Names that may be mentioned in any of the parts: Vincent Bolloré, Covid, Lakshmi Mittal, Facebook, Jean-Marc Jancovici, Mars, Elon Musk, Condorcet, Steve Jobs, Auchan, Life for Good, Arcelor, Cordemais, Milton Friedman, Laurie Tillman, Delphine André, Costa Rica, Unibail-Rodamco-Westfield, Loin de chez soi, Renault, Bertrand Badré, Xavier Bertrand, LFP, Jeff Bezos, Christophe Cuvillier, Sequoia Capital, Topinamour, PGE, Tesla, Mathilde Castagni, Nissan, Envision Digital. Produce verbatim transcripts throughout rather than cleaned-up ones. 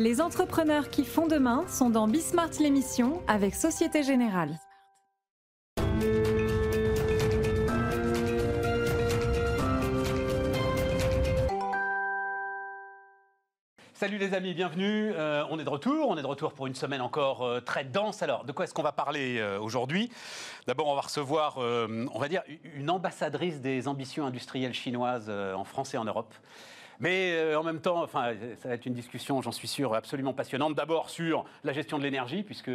Les entrepreneurs qui font demain sont dans Bismart l'émission avec Société Générale. Salut les amis, bienvenue. Euh, on est de retour. On est de retour pour une semaine encore euh, très dense. Alors, de quoi est-ce qu'on va parler euh, aujourd'hui? D'abord, on va recevoir, euh, on va dire, une ambassadrice des ambitions industrielles chinoises euh, en France et en Europe. Mais euh, en même temps, enfin, ça va être une discussion, j'en suis sûr, absolument passionnante. D'abord sur la gestion de l'énergie, puisque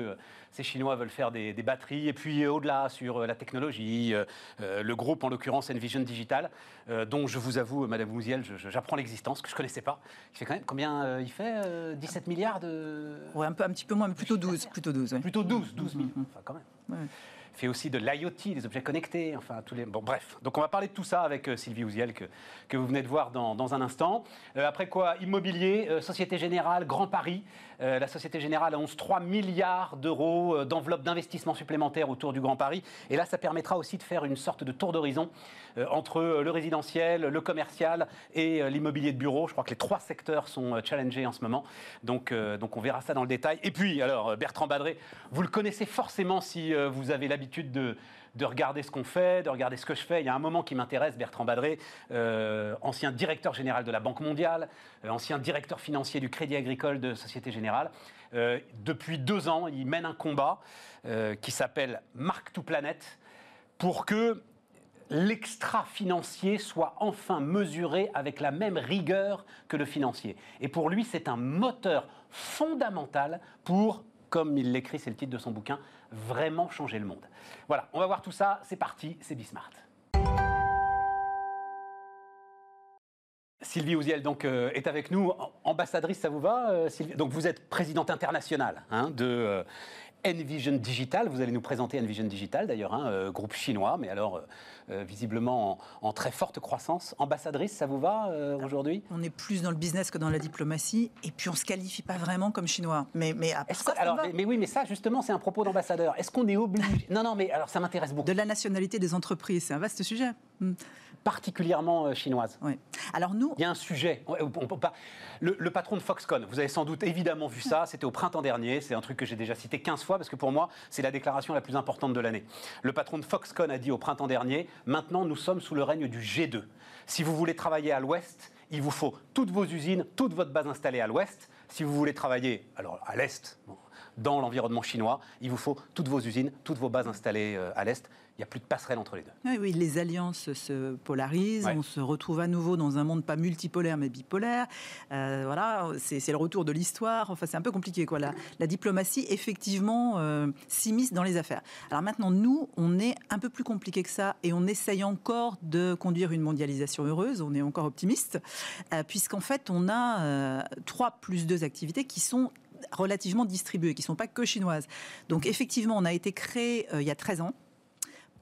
ces Chinois veulent faire des, des batteries. Et puis euh, au-delà, sur euh, la technologie, euh, euh, le groupe, en l'occurrence Envision Digital, euh, dont je vous avoue, euh, Madame Ouziel, j'apprends l'existence, que je ne connaissais pas. Il fait quand même, combien euh, il fait euh, dix-sept milliards de... Oui, un, un petit peu moins, mais plutôt douze. Plutôt douze, ouais. Plutôt douze, douze millions, enfin quand même. Ouais. Fait aussi de l'IoT, des objets connectés, enfin tous les... Bon, bref. Donc on va parler de tout ça avec euh, Sylvie Ouziel, que, que vous venez de voir dans, dans un instant. Euh, après quoi, immobilier, euh, Société Générale, Grand Paris. Euh, la Société Générale annonce trois milliards d'euros euh, d'enveloppe d'investissement supplémentaire autour du Grand Paris. Et là, ça permettra aussi de faire une sorte de tour d'horizon euh, entre euh, le résidentiel, le commercial et euh, l'immobilier de bureau. Je crois que les trois secteurs sont euh, challengés en ce moment. Donc, euh, donc on verra ça dans le détail. Et puis, alors, euh, Bertrand Badré, vous le connaissez forcément si euh, vous avez l'habitude De, de regarder ce qu'on fait, de regarder ce que je fais. Il y a un moment qui m'intéresse, Bertrand Badré, euh, ancien directeur général de la Banque mondiale, euh, ancien directeur financier du Crédit agricole de Société Générale. Euh, depuis deux ans, il mène un combat euh, qui s'appelle Mark to Planet pour que l'extra-financier soit enfin mesuré avec la même rigueur que le financier. Et pour lui, c'est un moteur fondamental pour, comme il l'écrit, c'est le titre de son bouquin, vraiment changer le monde. Voilà, on va voir tout ça, c'est parti, c'est Bismart. Sylvie Ouziel donc, euh, est avec nous, ambassadrice, ça vous va euh, Sylvie ? Donc vous êtes présidente internationale hein, de euh, Envision Digital, vous allez nous présenter Envision Digital d'ailleurs, hein, euh, groupe chinois, mais alors euh, visiblement en, en très forte croissance. Ambassadrice, ça vous va euh, aujourd'hui ? On est plus dans le business que dans la diplomatie, et puis on ne se qualifie pas vraiment comme chinois. Mais, mais à part ça, ça alors, va. Mais, mais oui, mais ça justement c'est un propos d'ambassadeur. Est-ce qu'on est obligé ? Non, non, mais alors ça m'intéresse beaucoup. De la nationalité des entreprises, c'est un vaste sujet. Mm. Particulièrement chinoise. Oui. Alors nous, il y a un sujet. On peut pas... le, le patron de Foxconn, vous avez sans doute évidemment vu ça, c'était au printemps dernier, c'est un truc que j'ai déjà cité quinze fois parce que pour moi, c'est la déclaration la plus importante de l'année. Le patron de Foxconn a dit au printemps dernier, maintenant nous sommes sous le règne du G deux. Si vous voulez travailler à l'ouest, il vous faut toutes vos usines, toute votre base installée à l'ouest. Si vous voulez travailler alors à l'est, bon, dans l'environnement chinois, il vous faut toutes vos usines, toutes vos bases installées à l'est. Il n'y a plus de passerelle entre les deux. Oui, oui, les alliances se polarisent. Ouais. On se retrouve à nouveau dans un monde pas multipolaire mais bipolaire. Euh, voilà, c'est, c'est le retour de l'histoire. Enfin, c'est un peu compliqué, quoi. La, la diplomatie, effectivement, euh, s'immisce dans les affaires. Alors maintenant, nous, on est un peu plus compliqué que ça et on essaye encore de conduire une mondialisation heureuse. On est encore optimiste, euh, puisqu'en fait, on a euh, trois plus deux activités qui sont relativement distribuées, qui ne sont pas que chinoises. Donc effectivement, on a été créé euh, il y a treize ans.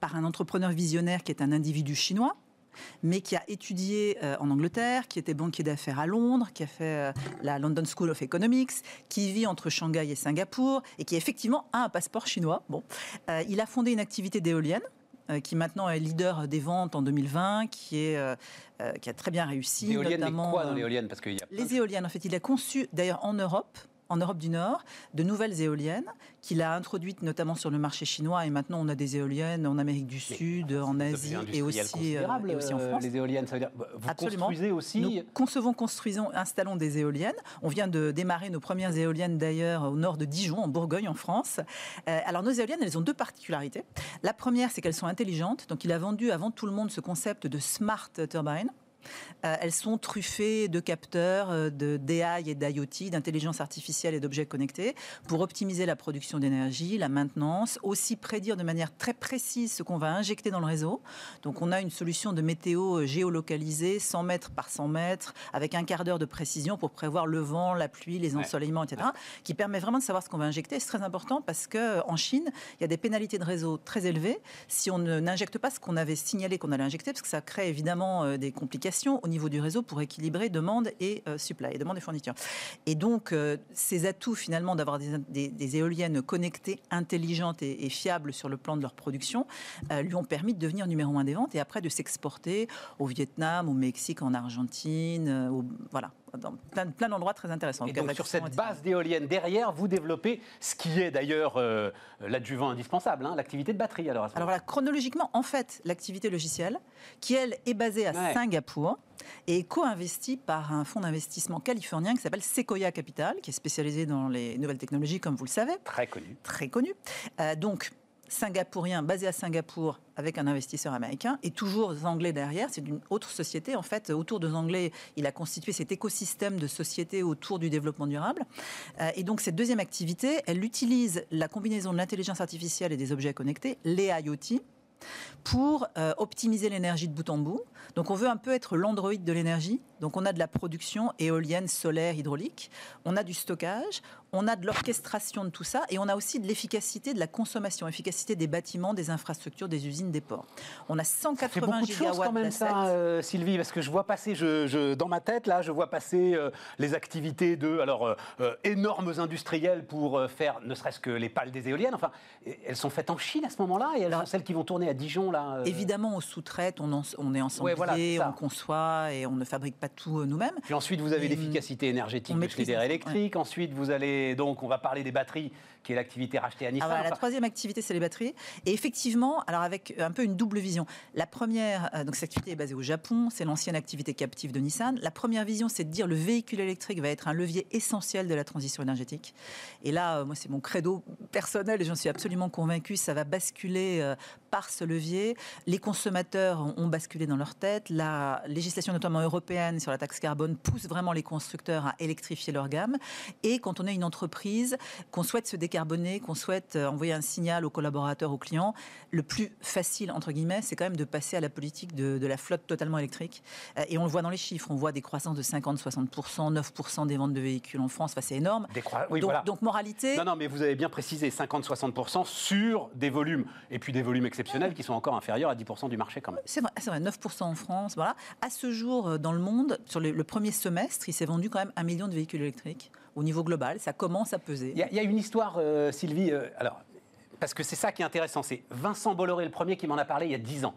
Par un entrepreneur visionnaire qui est un individu chinois, mais qui a étudié euh, en Angleterre, qui était banquier d'affaires à Londres, qui a fait euh, la London School of Economics, qui vit entre Shanghai et Singapour, et qui effectivement a un passeport chinois. Bon, euh, il a fondé une activité d'éolienne, euh, qui maintenant est leader des ventes en deux mille vingt, qui est... Euh, Euh, qui a très bien réussi. L'éolienne, notamment, mais quoi dans l'éolienne parce qu'il y a plein de... Les éoliennes, en fait, il a conçu, d'ailleurs en Europe, en Europe du Nord, de nouvelles éoliennes qu'il a introduites notamment sur le marché chinois. Et maintenant, on a des éoliennes en Amérique du mais, Sud, alors, en Asie et aussi, euh, et aussi en France. Les éoliennes, ça veut dire vous Absolument. Construisez aussi. Nous concevons, construisons, installons des éoliennes. On vient de démarrer nos premières éoliennes d'ailleurs au nord de Dijon, en Bourgogne, en France. Euh, alors, nos éoliennes, elles ont deux particularités. La première, c'est qu'elles sont intelligentes. Donc, il a vendu avant tout le monde ce concept de smart turbine. Euh, elles sont truffées de capteurs, euh, de d'A I et d'IoT, d'intelligence artificielle et d'objets connectés, pour optimiser la production d'énergie, la maintenance, aussi prédire de manière très précise ce qu'on va injecter dans le réseau. Donc on a une solution de météo géolocalisée, cent mètres par cent mètres, avec un quart d'heure de précision pour prévoir le vent, la pluie, les ensoleillements, ouais. et cetera, ouais. qui permet vraiment de savoir ce qu'on va injecter. C'est très important parce qu'en Chine, il y a des pénalités de réseau très élevées si on ne, n'injecte pas ce qu'on avait signalé qu'on allait injecter, parce que ça crée évidemment euh, des complications au niveau du réseau pour équilibrer demande et euh, supply, demande et fourniture. Et donc, euh, ces atouts finalement d'avoir des, des, des éoliennes connectées, intelligentes et, et fiables sur le plan de leur production, euh, lui ont permis de devenir numéro un des ventes et après de s'exporter au Vietnam, au Mexique, en Argentine, euh, au, voilà, dans plein, plein d'endroits très intéressants. Et donc sur cette base d'éoliennes derrière, vous développez ce qui est d'ailleurs euh, l'adjuvant indispensable, hein, l'activité de batterie. Alors, à ce alors voilà, chronologiquement, en fait, l'activité logicielle, qui elle est basée à ouais. Singapour, et est co-investi par un fonds d'investissement californien qui s'appelle Sequoia Capital, qui est spécialisé dans les nouvelles technologies, comme vous le savez. Très connu. Très connu. Euh, donc, singapourien, basé à Singapour, avec un investisseur américain, et toujours anglais derrière, c'est d'une autre société. En fait, autour de anglais, il a constitué cet écosystème de sociétés autour du développement durable. Euh, et donc, cette deuxième activité, elle utilise la combinaison de l'intelligence artificielle et des objets connectés, les I O T, pour euh, optimiser l'énergie de bout en bout. Donc on veut un peu être l'Android de l'énergie. Donc on a de la production éolienne, solaire, hydraulique, on a du stockage, on a de l'orchestration de tout ça, et on a aussi de l'efficacité de la consommation, efficacité des bâtiments, des infrastructures, des usines, des ports. On a cent quatre-vingts gigawatts d'assets. Ça fait beaucoup de choses quand même ça, euh, Sylvie, parce que je vois passer, je, je, dans ma tête, là, je vois passer euh, les activités de, alors, euh, euh, énormes industriels pour euh, faire, ne serait-ce que les pales des éoliennes. Enfin, elles sont faites en Chine à ce moment-là, et elles alors, sont celles qui vont tourner à Dijon, là. Euh... Évidemment, on sous-traite, on, on est ensemble, ouais, voilà, on conçoit et on ne fabrique pas tout euh, nous-mêmes. Puis ensuite, vous avez et, l'efficacité énergétique de Schneider Electric. Ouais. Ensuite, vous allez donc, on va parler des batteries, qui est l'activité rachetée à Nissan. Ah, voilà, enfin... La troisième activité, c'est les batteries. Et effectivement, alors avec un peu une double vision. La première, euh, donc cette activité est basée au Japon, c'est l'ancienne activité captive de Nissan. La première vision, c'est de dire le véhicule électrique va être un levier essentiel de la transition énergétique. Et là, euh, moi, c'est mon credo personnel et j'en suis absolument convaincue. Ça va basculer euh, par ce levier, les consommateurs ont basculé dans leur tête, la législation notamment européenne sur la taxe carbone pousse vraiment les constructeurs à électrifier leur gamme, et quand on est une entreprise, qu'on souhaite se décarboner, qu'on souhaite envoyer un signal aux collaborateurs, aux clients, le plus facile entre guillemets, c'est quand même de passer à la politique de, de la flotte totalement électrique, et on le voit dans les chiffres, on voit des croissances de cinquante à soixante pour cent, neuf pour cent des ventes de véhicules en France, enfin, c'est énorme, cro... oui, donc, voilà. donc moralité... Non, non, mais vous avez bien précisé, cinquante à soixante pour cent sur des volumes, et puis des volumes exceptionnels qui sont encore inférieurs à dix pour cent du marché quand même. C'est vrai, c'est vrai, neuf pour cent en France, voilà. À ce jour, dans le monde, sur le, le premier semestre, il s'est vendu quand même un million de véhicules électriques au niveau global, ça commence à peser. Il y, y a une histoire, euh, Sylvie, euh, alors, parce que c'est ça qui est intéressant, c'est Vincent Bolloré, le premier qui m'en a parlé il y a dix ans.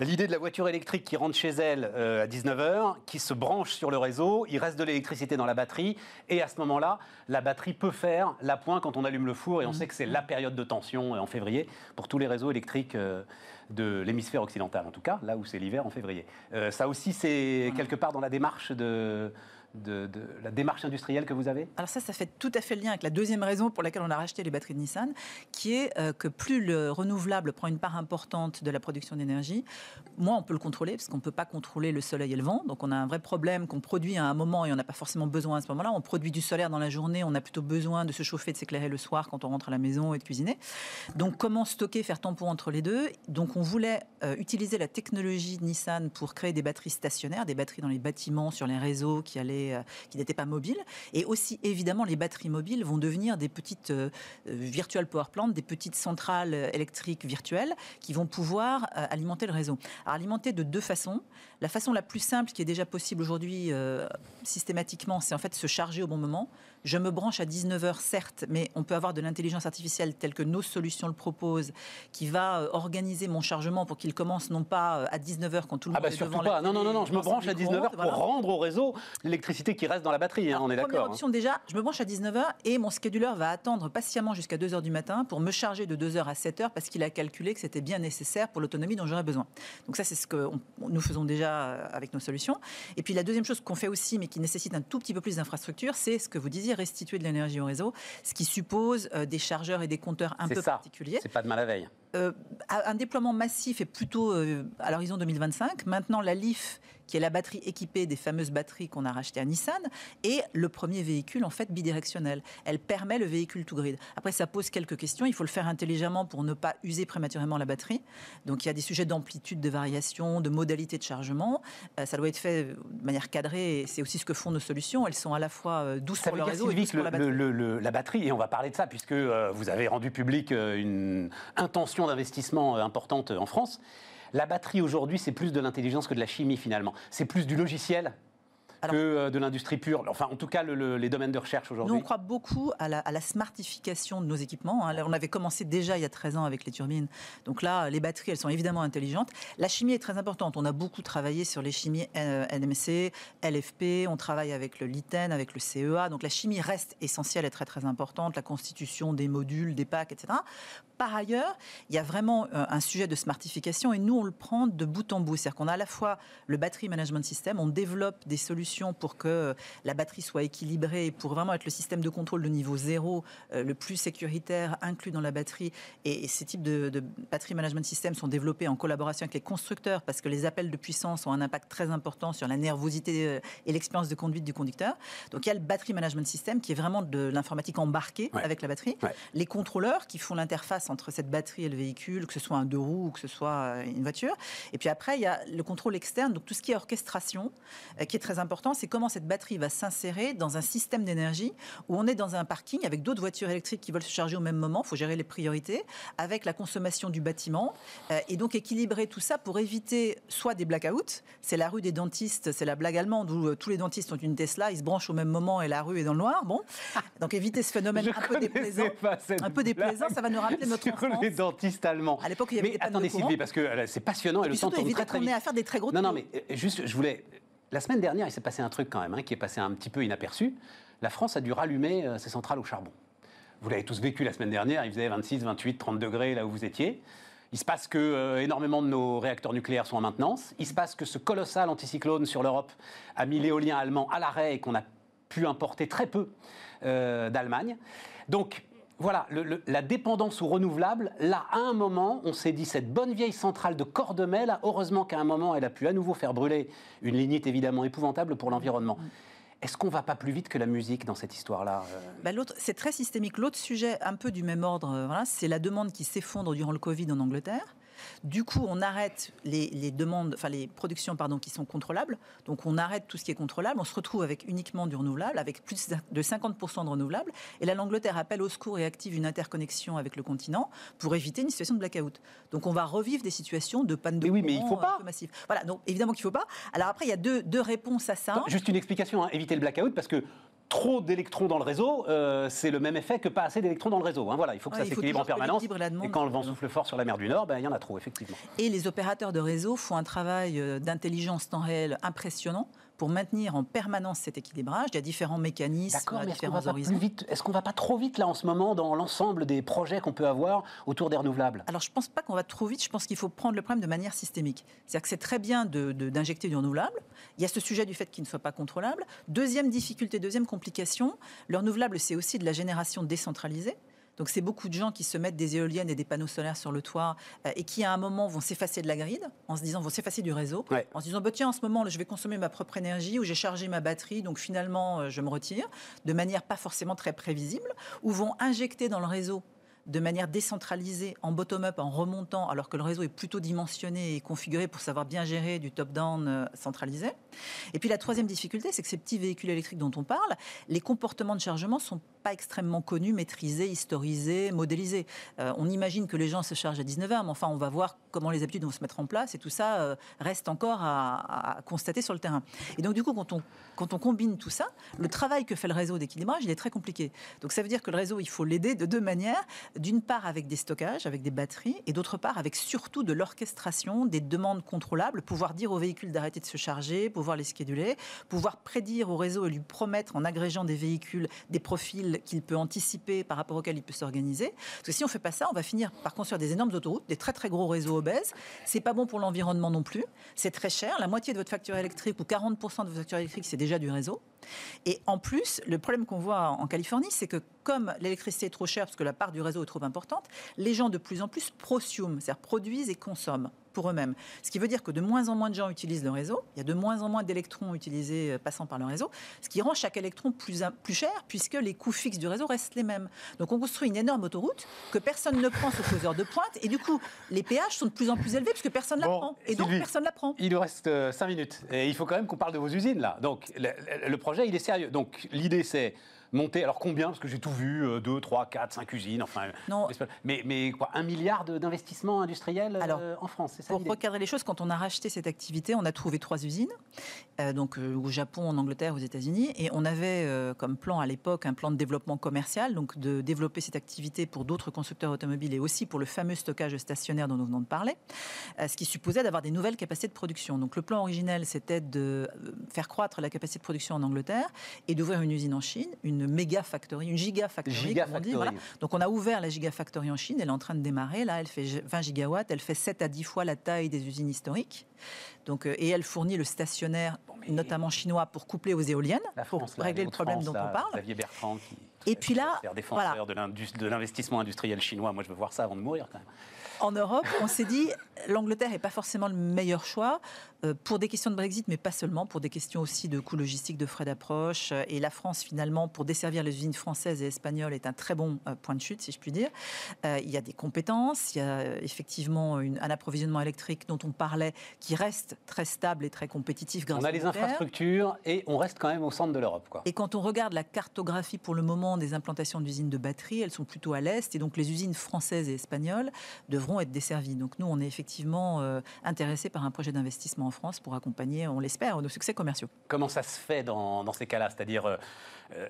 L'idée de la voiture électrique qui rentre chez elle euh, à dix-neuf heures, qui se branche sur le réseau, il reste de l'électricité dans la batterie, et à ce moment-là, la batterie peut faire la pointe quand on allume le four, et on mmh. sait que c'est la période de tension euh, en février pour tous les réseaux électriques euh, de l'hémisphère occidental, en tout cas, là où c'est l'hiver en février. Euh, ça aussi, c'est mmh. quelque part dans la démarche de... De, de la démarche industrielle que vous avez? Alors ça, ça fait tout à fait le lien avec la deuxième raison pour laquelle on a racheté les batteries de Nissan, qui est euh, que plus le renouvelable prend une part importante de la production d'énergie, moins on peut le contrôler, parce qu'on ne peut pas contrôler le soleil et le vent, donc on a un vrai problème qu'on produit à un moment et on n'a pas forcément besoin à ce moment-là. On produit du solaire dans la journée, on a plutôt besoin de se chauffer, de s'éclairer le soir quand on rentre à la maison et de cuisiner. Donc comment stocker, faire tampon entre les deux? Donc on voulait euh, utiliser la technologie de Nissan pour créer des batteries stationnaires, des batteries dans les bâtiments, sur les réseaux qui allaient qui n'étaient pas mobiles, et aussi évidemment les batteries mobiles vont devenir des petites euh, virtual power plants, des petites centrales électriques virtuelles qui vont pouvoir euh, alimenter le réseau. Alors, alimenter de deux façons. La façon la plus simple qui est déjà possible aujourd'hui euh, systématiquement, c'est en fait se charger au bon moment. Je me branche à dix-neuf heures certes, mais on peut avoir de l'intelligence artificielle telle que nos solutions le proposent, qui va euh, organiser mon chargement pour qu'il commence non pas à dix-neuf heures quand tout le monde ah bah est surtout devant pas. La télé, non, non, non, je me branche à dix-neuf heures pour voilà. rendre au réseau l'électricité qui reste dans la batterie, hein, alors, on est d'accord. Première option, hein. Déjà, je me branche à dix-neuf heures et mon scheduler va attendre patiemment jusqu'à deux heures du matin pour me charger de deux heures à sept heures parce qu'il a calculé que c'était bien nécessaire pour l'autonomie dont j'aurais besoin. Donc ça, c'est ce que on, nous faisons déjà avec nos solutions. Et puis la deuxième chose qu'on fait aussi, mais qui nécessite un tout petit peu plus d'infrastructure, c'est ce que vous disiez, restituer de l'énergie au réseau, ce qui suppose euh, des chargeurs et des compteurs un c'est peu ça. particuliers. C'est pas demain la veille. Euh, un déploiement massif est plutôt euh, à l'horizon deux mille vingt-cinq. Maintenant, la L I F, qui est la batterie équipée des fameuses batteries qu'on a rachetées à Nissan, est le premier véhicule en fait bidirectionnel. Elle permet le véhicule to grid. Après, ça pose quelques questions. Il faut le faire intelligemment pour ne pas user prématurément la batterie. Donc, il y a des sujets d'amplitude, de variation, de modalité de chargement. Euh, ça doit être fait de manière cadrée. Et c'est aussi ce que font nos solutions. Elles sont à la fois douces ça pour le réseau et douces pour la batterie. Le, le, la batterie. Et on va parler de ça puisque euh, vous avez rendu public euh, une intention d'investissement importante en France. La batterie aujourd'hui, c'est plus de l'intelligence que de la chimie finalement. C'est plus du logiciel Alors, que de l'industrie pure, enfin en tout cas le, le, les domaines de recherche aujourd'hui. Nous on croit beaucoup à la, à la smartification de nos équipements. Hein. On avait commencé déjà il y a treize ans avec les turbines, donc là les batteries elles sont évidemment intelligentes. La chimie est très importante, on a beaucoup travaillé sur les chimies N M C, L F P, on travaille avec le LITEN, avec le C E A, donc la chimie reste essentielle et très très importante, la constitution des modules, des packs, et cetera. Par ailleurs, il y a vraiment un sujet de smartification et nous, on le prend de bout en bout. C'est-à-dire qu'on a à la fois le battery management system, on développe des solutions pour que la batterie soit équilibrée, pour vraiment être le système de contrôle de niveau zéro, le plus sécuritaire, inclus dans la batterie. Et ces types de, de battery management system sont développés en collaboration avec les constructeurs parce que les appels de puissance ont un impact très important sur la nervosité et l'expérience de conduite du conducteur. Donc, il y a le battery management system qui est vraiment de l'informatique embarquée ouais. avec la batterie. Ouais. Les contrôleurs qui font l'interface entre cette batterie et le véhicule, que ce soit un deux roues ou que ce soit une voiture. Et puis après, il y a le contrôle externe, donc tout ce qui est orchestration, qui est très important, c'est comment cette batterie va s'insérer dans un système d'énergie où on est dans un parking avec d'autres voitures électriques qui veulent se charger au même moment, il faut gérer les priorités, avec la consommation du bâtiment, et donc équilibrer tout ça pour éviter soit des blackouts, c'est la rue des dentistes, c'est la blague allemande où tous les dentistes ont une Tesla, ils se branchent au même moment et la rue est dans le noir, bon. Donc éviter ce phénomène un peu déplaisant, un peu déplaisant, ça va nous rappeler notre les dentistes allemands. À l'époque, il y avait mais des panneaux attendez, Sylvie, parce que c'est passionnant et, et le temps tourne très très vite. On est à faire des très gros. Non, non, mais juste, je voulais. La semaine dernière, il s'est passé un truc quand même hein, qui est passé un petit peu inaperçu. La France a dû rallumer ses centrales au charbon. Vous l'avez tous vécu la semaine dernière. Il faisait vingt-six, vingt-huit, trente degrés là où vous étiez. Il se passe que euh, énormément de nos réacteurs nucléaires sont en maintenance. Il se passe que ce colossal anticyclone sur l'Europe a mis l'éolien allemand à l'arrêt et qu'on a pu importer très peu euh, d'Allemagne. Donc voilà, le, le, la dépendance aux renouvelables, là, à un moment, on s'est dit, cette bonne vieille centrale de Cordemais, là, heureusement qu'à un moment, elle a pu à nouveau faire brûler une lignite évidemment épouvantable pour l'environnement. Mmh. Est-ce qu'on ne va pas plus vite que la musique dans cette histoire-là ? Ben l'autre, c'est très systémique. L'autre sujet, un peu du même ordre, voilà, c'est la demande qui s'effondre durant le Covid en Angleterre. Du coup, on arrête les, les demandes, enfin les productions, pardon, qui sont contrôlables. Donc, on arrête tout ce qui est contrôlable. On se retrouve avec uniquement du renouvelable, avec plus de cinquante pour cent de renouvelables. Et là, l'Angleterre appelle au secours et active une interconnexion avec le continent pour éviter une situation de blackout. Donc, on va revivre des situations de panne de courant. Mais oui, mais il ne faut pas. Massif. Voilà, donc évidemment qu'il ne faut pas. Alors après, il y a deux, deux réponses à ça. Non, juste une explication, hein, éviter le blackout, parce que trop d'électrons dans le réseau, euh, c'est le même effet que pas assez d'électrons dans le réseau. Hein. Voilà, il faut que ouais, ça s'équilibre en permanence. Et quand le vent souffle fort sur la mer du Nord, ben, il y en a trop, effectivement. Et les opérateurs de réseau font un travail d'intelligence temps réel impressionnant pour maintenir en permanence cet équilibrage. Il y a différents mécanismes, à différents horizons. Est-ce qu'on ne va pas trop vite, là, en ce moment, dans l'ensemble des projets qu'on peut avoir autour des renouvelables ? Alors, je ne pense pas qu'on va trop vite. Je pense qu'il faut prendre le problème de manière systémique. C'est-à-dire que c'est très bien de, de, d'injecter du renouvelable. Il y a ce sujet du fait qu'il ne soit pas contrôlable. Deuxième difficulté, deuxième complication, le renouvelable, c'est aussi de la génération décentralisée. Donc, c'est beaucoup de gens qui se mettent des éoliennes et des panneaux solaires sur le toit euh, et qui, à un moment, vont s'effacer de la grid en se disant, vont s'effacer du réseau, ouais. en se disant, bah, tiens, en ce moment, là, je vais consommer ma propre énergie ou j'ai chargé ma batterie, donc finalement, euh, je me retire, de manière pas forcément très prévisible, ou vont injecter dans le réseau de manière décentralisée, en bottom-up, en remontant, alors que le réseau est plutôt dimensionné et configuré pour savoir bien gérer du top-down euh, centralisé. Et puis la troisième difficulté, c'est que ces petits véhicules électriques dont on parle, les comportements de chargement ne sont pas extrêmement connus, maîtrisés, historisés, modélisés. Euh, on imagine que les gens se chargent à dix-neuf heures, mais enfin, on va voir comment les habitudes vont se mettre en place, et tout ça euh, reste encore à, à constater sur le terrain. Et donc, du coup, quand on, quand on combine tout ça, le travail que fait le réseau d'équilibrage, il est très compliqué. Donc, ça veut dire que le réseau, il faut l'aider de deux manières. D'une part avec des stockages, avec des batteries, et d'autre part avec surtout de l'orchestration, des demandes contrôlables, pouvoir dire aux véhicules d'arrêter de se charger, pouvoir les scheduler, pouvoir prédire au réseau et lui promettre en agrégeant des véhicules des profils qu'il peut anticiper par rapport auxquels il peut s'organiser. Parce que si on ne fait pas ça, on va finir par construire des énormes autoroutes, des très très gros réseaux obèses. C'est pas bon pour l'environnement non plus, c'est très cher. La moitié de votre facture électrique ou quarante pour cent de votre facture électrique, c'est déjà du réseau. Et en plus, le problème qu'on voit en Californie, c'est que comme l'électricité est trop chère, parce que la part du réseau est trop importante, les gens de plus en plus prosument, c'est-à-dire produisent et consomment pour eux-mêmes. Ce qui veut dire que de moins en moins de gens utilisent le réseau, il y a de moins en moins d'électrons utilisés passant par le réseau, ce qui rend chaque électron plus, plus cher, puisque les coûts fixes du réseau restent les mêmes. Donc on construit une énorme autoroute que personne ne prend sauf aux heures de pointe, et du coup, les péages sont de plus en plus élevés, puisque personne ne bon, la prend. Et donc, lui, personne ne la prend. Il nous reste cinq minutes, et il faut quand même qu'on parle de vos usines, là. Donc, le, le projet, il est sérieux. Donc, l'idée, c'est monter, alors combien? Parce que j'ai tout vu, deux, trois, quatre, cinq usines, enfin... Non. Mais, mais quoi, un milliard d'investissements industriels alors, euh, en France, c'est ça? Pour recadrer les choses, quand on a racheté cette activité, on a trouvé trois usines, euh, donc euh, au Japon, en Angleterre, aux États-Unis, et on avait euh, comme plan à l'époque un plan de développement commercial, donc de développer cette activité pour d'autres constructeurs automobiles et aussi pour le fameux stockage stationnaire dont nous venons de parler, euh, ce qui supposait d'avoir des nouvelles capacités de production. Donc le plan originel, c'était de faire croître la capacité de production en Angleterre et d'ouvrir une usine en Chine, une méga-factory, une gigafactory, gigafactory. Comme on dit, voilà. Donc on a ouvert la gigafactory en Chine, elle est en train de démarrer, là elle fait vingt gigawatts, elle fait sept à dix fois la taille des usines historiques. Donc, et elle fournit le stationnaire, bon, notamment chinois, pour coupler aux éoliennes, la France, pour régler là, le problème France, dont là, on parle. Xavier Bertrand, qui et puis là, défenseur voilà. de l'investissement industriel chinois, moi je veux voir ça avant de mourir quand même. En Europe, on s'est dit, l'Angleterre n'est pas forcément le meilleur choix euh, pour des questions de Brexit, mais pas seulement, pour des questions aussi de coûts logistiques, de frais d'approche. Euh, et la France, finalement, pour desservir les usines françaises et espagnoles, est un très bon euh, point de chute, si je puis dire. Euh, il y a des compétences, il y a effectivement une, un approvisionnement électrique dont on parlait, qui reste très stable et très compétitif grâce à l'Angleterre. On a les infrastructures et on reste quand même au centre de l'Europe, quoi. Et quand on regarde la cartographie pour le moment des implantations d'usines de batteries, elles sont plutôt à l'est, et donc les usines françaises et espagnoles devront être desservis. Donc nous, on est effectivement euh, intéressés par un projet d'investissement en France pour accompagner, on l'espère, nos succès commerciaux. Comment ça se fait dans, dans ces cas-là? C'est-à-dire, euh,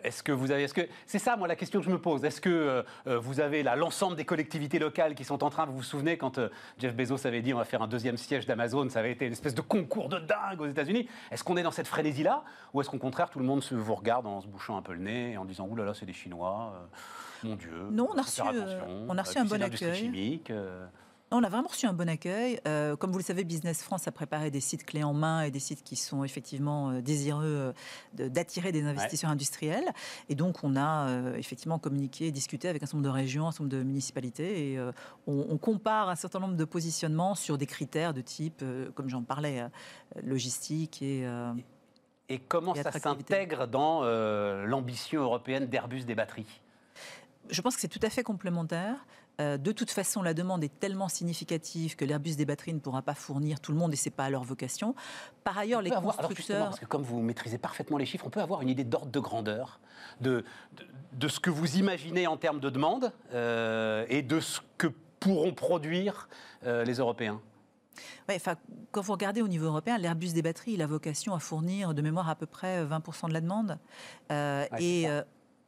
est-ce que vous avez... Est-ce que, c'est ça, moi, la question que je me pose. Est-ce que euh, vous avez là l'ensemble des collectivités locales qui sont en train... Vous vous souvenez, quand euh, Jeff Bezos avait dit on va faire un deuxième siège d'Amazon, ça avait été une espèce de concours de dingue aux États-Unis. Est-ce qu'on est dans cette frénésie-là? Ou est-ce qu'au contraire, tout le monde se vous regarde en se bouchant un peu le nez et en disant « Ouh là là, c'est des Chinois, euh, mon Dieu, non, on a reçu, euh, on a reçu un bon accueil. » On a vraiment reçu un bon accueil. Euh, comme vous le savez, Business France a préparé des sites clés en main et des sites qui sont effectivement euh, désireux euh, d'attirer des investisseurs ouais. industriels. Et donc, on a euh, effectivement communiqué et discuté avec un certain nombre de régions, un certain nombre de municipalités. Et euh, on, on compare un certain nombre de positionnements sur des critères de type, euh, comme j'en parlais, euh, logistique et... Euh, et comment et ça s'intègre dans euh, l'ambition européenne d'Airbus des batteries? Je pense que c'est tout à fait complémentaire. Euh, de toute façon, la demande est tellement significative que l'Airbus des batteries ne pourra pas fournir tout le monde et ce n'est pas à leur vocation. Par ailleurs, on les constructeurs... Avoir, alors justement, parce que comme vous maîtrisez parfaitement les chiffres, on peut avoir une idée d'ordre de grandeur, de, de, de ce que vous imaginez en termes de demande euh, et de ce que pourront produire euh, les Européens. Ouais, enfin, quand vous regardez au niveau européen, l'Airbus des batteries, il a vocation à fournir de mémoire à peu près vingt pour cent de la demande. Euh, ouais, et...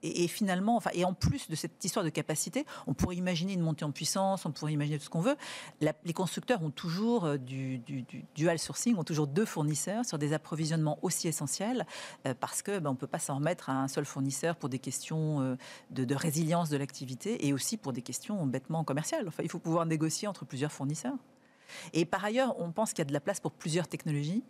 Et finalement, enfin, et en plus de cette histoire de capacité, on pourrait imaginer une montée en puissance, on pourrait imaginer tout ce qu'on veut. La, les constructeurs ont toujours du, du, du dual sourcing, ont toujours deux fournisseurs sur des approvisionnements aussi essentiels, euh, parce que ben, on ne peut pas s'en remettre à un seul fournisseur pour des questions euh, de, de résilience de l'activité et aussi pour des questions bêtement commerciales. Enfin, il faut pouvoir négocier entre plusieurs fournisseurs. Et par ailleurs, on pense qu'il y a de la place pour plusieurs technologies.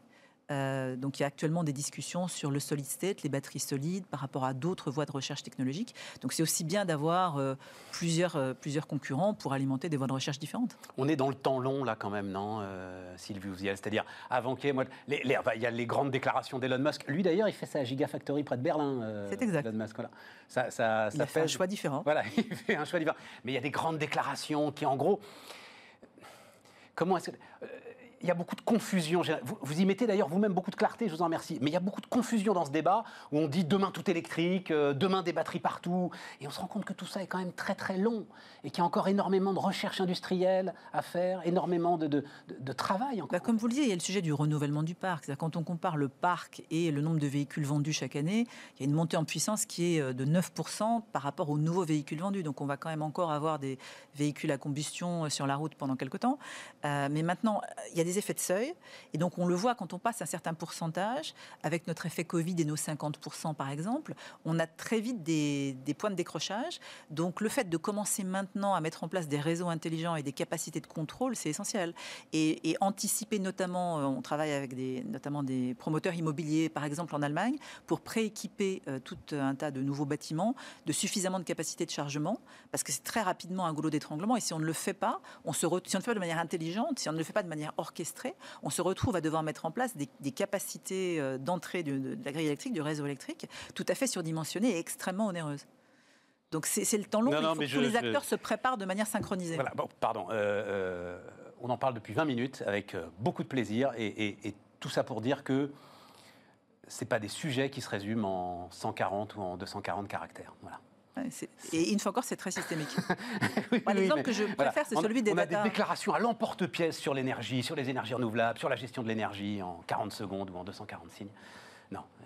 Euh, donc il y a actuellement des discussions sur le solid state, les batteries solides, par rapport à d'autres voies de recherche technologique. Donc c'est aussi bien d'avoir euh, plusieurs, euh, plusieurs concurrents pour alimenter des voies de recherche différentes. On est dans le temps long là quand même, non euh, Sylvie Ouziel? C'est-à-dire avant qu'il y ait... Les, les, bah, il y a les grandes déclarations d'Elon Musk. Lui d'ailleurs, il fait sa Gigafactory près de Berlin. Euh, c'est exact. Elon Musk, voilà. ça, ça, ça il a fait un choix différent. Voilà, il fait un choix différent. Mais il y a des grandes déclarations qui en gros... Comment est-ce que... Euh, Il y a beaucoup de confusion. Vous y mettez d'ailleurs vous-même beaucoup de clarté, je vous en remercie. Mais il y a beaucoup de confusion dans ce débat où on dit demain tout électrique, demain des batteries partout. Et on se rend compte que tout ça est quand même très très long et qu'il y a encore énormément de recherche industrielle à faire, énormément de, de, de, de travail. Bah, comme vous le disiez, il y a le sujet du renouvellement du parc. C'est-à-dire quand on compare le parc et le nombre de véhicules vendus chaque année, il y a une montée en puissance qui est de neuf pour cent par rapport aux nouveaux véhicules vendus. Donc on va quand même encore avoir des véhicules à combustion sur la route pendant quelques temps. Euh, mais maintenant, il y a des effets de seuil et donc on le voit quand on passe un certain pourcentage avec notre effet Covid et nos cinquante pour cent par exemple, on a très vite des, des points de décrochage. Donc le fait de commencer maintenant à mettre en place des réseaux intelligents et des capacités de contrôle, c'est essentiel, et, et anticiper notamment, on travaille avec des, notamment des promoteurs immobiliers par exemple en Allemagne pour prééquiper euh, tout un tas de nouveaux bâtiments de suffisamment de capacités de chargement, parce que c'est très rapidement un goulot d'étranglement et si on ne le fait pas, on se re... si on ne le fait pas de manière intelligente, si on ne le fait pas de manière orchestré, on se retrouve à devoir mettre en place des, des capacités d'entrée de, de, de la grille électrique, du réseau électrique, tout à fait surdimensionnées et extrêmement onéreuses. Donc c'est, c'est le temps long, non, mais non, il faut mais que je, tous les acteurs je... se préparent de manière synchronisée. Voilà, bon, pardon, euh, euh, on en parle depuis vingt minutes avec beaucoup de plaisir et, et, et tout ça pour dire que ce n'est pas des sujets qui se résument en cent quarante ou en deux cent quarante caractères. Voilà. Et une fois encore, c'est très systémique. oui, bon, L'exemple oui, que je préfère, voilà. c'est celui des on data. On a des déclarations à l'emporte-pièce sur l'énergie, sur les énergies renouvelables, sur la gestion de l'énergie en quarante secondes ou en deux cent quarante signes. Non, euh,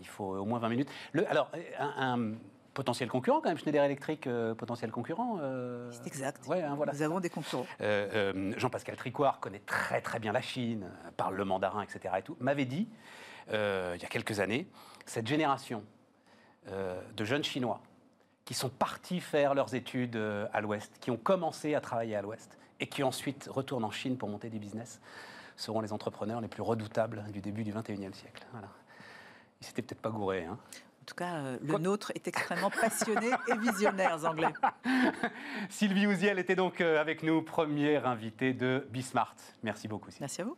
il faut au moins vingt minutes. Le, alors, un, un potentiel concurrent quand même, Schneider Electric, euh, potentiel concurrent. Euh, c'est exact. Ouais, hein, voilà. Nous avons des concurrents. Euh, euh, Jean-Pascal Tricoire connaît très très bien la Chine, parle le mandarin, et cetera. Et tout, m'avait dit, euh, il y a quelques années, cette génération euh, de jeunes Chinois qui sont partis faire leurs études à l'Ouest, qui ont commencé à travailler à l'Ouest et qui ensuite retournent en Chine pour monter des business, seront les entrepreneurs les plus redoutables du début du vingt et unième siècle. Voilà. Ils s'étaient peut-être pas gourés. Hein. En tout cas, euh, le Quoi nôtre est extrêmement passionné et visionnaire, anglais. Sylvie Ouziel était donc avec nous, première invitée de Bismart. Merci beaucoup, Sylvie. Merci à vous.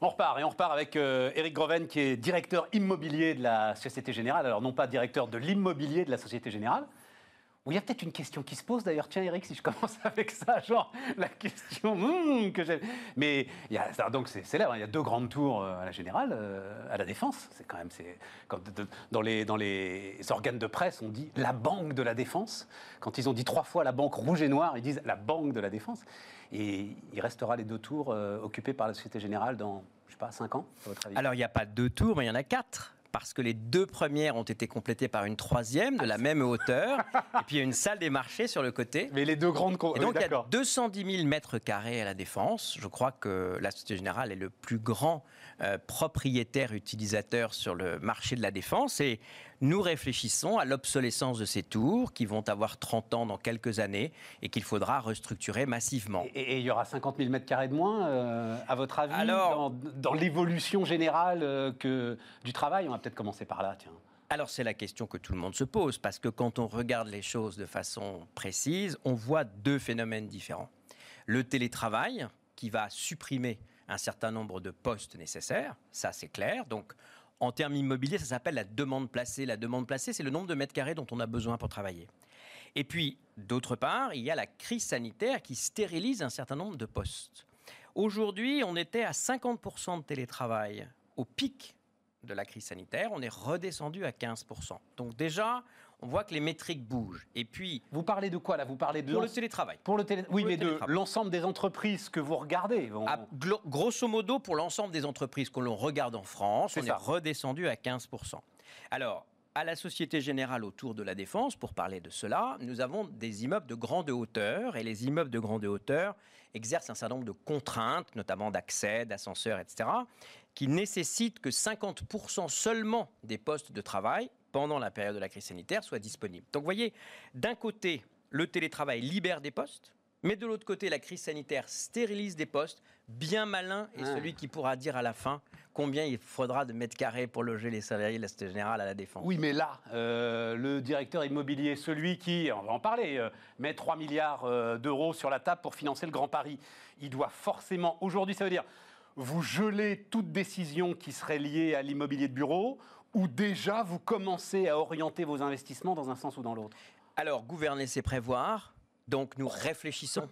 On repart, et on repart avec euh, Eric Groven, qui est directeur immobilier de la Société Générale. Alors, non pas directeur de l'immobilier de la Société Générale. Où il y a peut-être une question qui se pose, d'ailleurs. Tiens, Eric, si je commence avec ça, genre la question hmm, que j'aime. Mais il y a, donc c'est célèbre, il y a deux grandes tours à la Générale, euh, à la Défense. C'est quand même, c'est, quand, de, dans, les, dans les organes de presse, on dit la Banque de la Défense. Quand ils ont dit trois fois la Banque rouge et noire, ils disent la Banque de la Défense. Et il restera les deux tours euh, occupés par la Société Générale dans, je sais pas, cinq ans, à votre avis? Alors, il n'y a pas deux tours, mais il y en a quatre. Parce que les deux premières ont été complétées par une troisième de la même hauteur. Et puis, il y a une salle des marchés sur le côté. Mais les deux grandes... Et donc, oui, il y a deux cent dix mille mètres carrés à la Défense. Je crois que la Société Générale est le plus grand euh, propriétaire utilisateur sur le marché de la Défense. Et nous réfléchissons à l'obsolescence de ces tours qui vont avoir trente ans dans quelques années et qu'il faudra restructurer massivement. Et, et il y aura cinquante mille mètres carrés de moins, euh, à votre avis? Alors, dans, dans l'évolution générale euh, que, du travail, on va peut-être commencer par là, tiens. Alors, c'est la question que tout le monde se pose, parce que quand on regarde les choses de façon précise, on voit deux phénomènes différents. Le télétravail, qui va supprimer un certain nombre de postes nécessaires, ça c'est clair, donc... En termes immobiliers, ça s'appelle la demande placée. La demande placée, c'est le nombre de mètres carrés dont on a besoin pour travailler. Et puis, d'autre part, il y a la crise sanitaire qui stérilise un certain nombre de postes. Aujourd'hui, on était à cinquante pour cent de télétravail. Au pic de la crise sanitaire, on est redescendu à quinze pour cent. Donc déjà... On voit que les métriques bougent. Et puis, vous parlez de quoi là? Vous parlez de pour le télétravail. Pour le télé... Oui, pour mais le de l'ensemble des entreprises que vous regardez. On... À, glo... Grosso modo, pour l'ensemble des entreprises que l'on regarde en France, C'est on ça. est redescendu à quinze pour cent. Alors, à la Société Générale autour de la Défense, pour parler de cela, nous avons des immeubles de grande hauteur et les immeubles de grande hauteur exercent un certain nombre de contraintes, notamment d'accès, d'ascenseurs, et cetera, qui nécessitent que cinquante pour cent seulement des postes de travail pendant la période de la crise sanitaire, soit disponible. Donc, vous voyez, d'un côté, le télétravail libère des postes, mais de l'autre côté, la crise sanitaire stérilise des postes. Bien malin est ah. celui qui pourra dire à la fin combien il faudra de mètres carrés pour loger les salariés de la Société Générale à la Défense. Oui, mais là, euh, le directeur immobilier, celui qui, on va en parler, euh, met trois milliards euh, d'euros sur la table pour financer le Grand Paris, il doit forcément, aujourd'hui, ça veut dire, vous geler toute décision qui serait liée à l'immobilier de bureau, ou déjà vous commencez à orienter vos investissements dans un sens ou dans l'autre? Alors, gouverner, c'est prévoir, donc nous réfléchissons.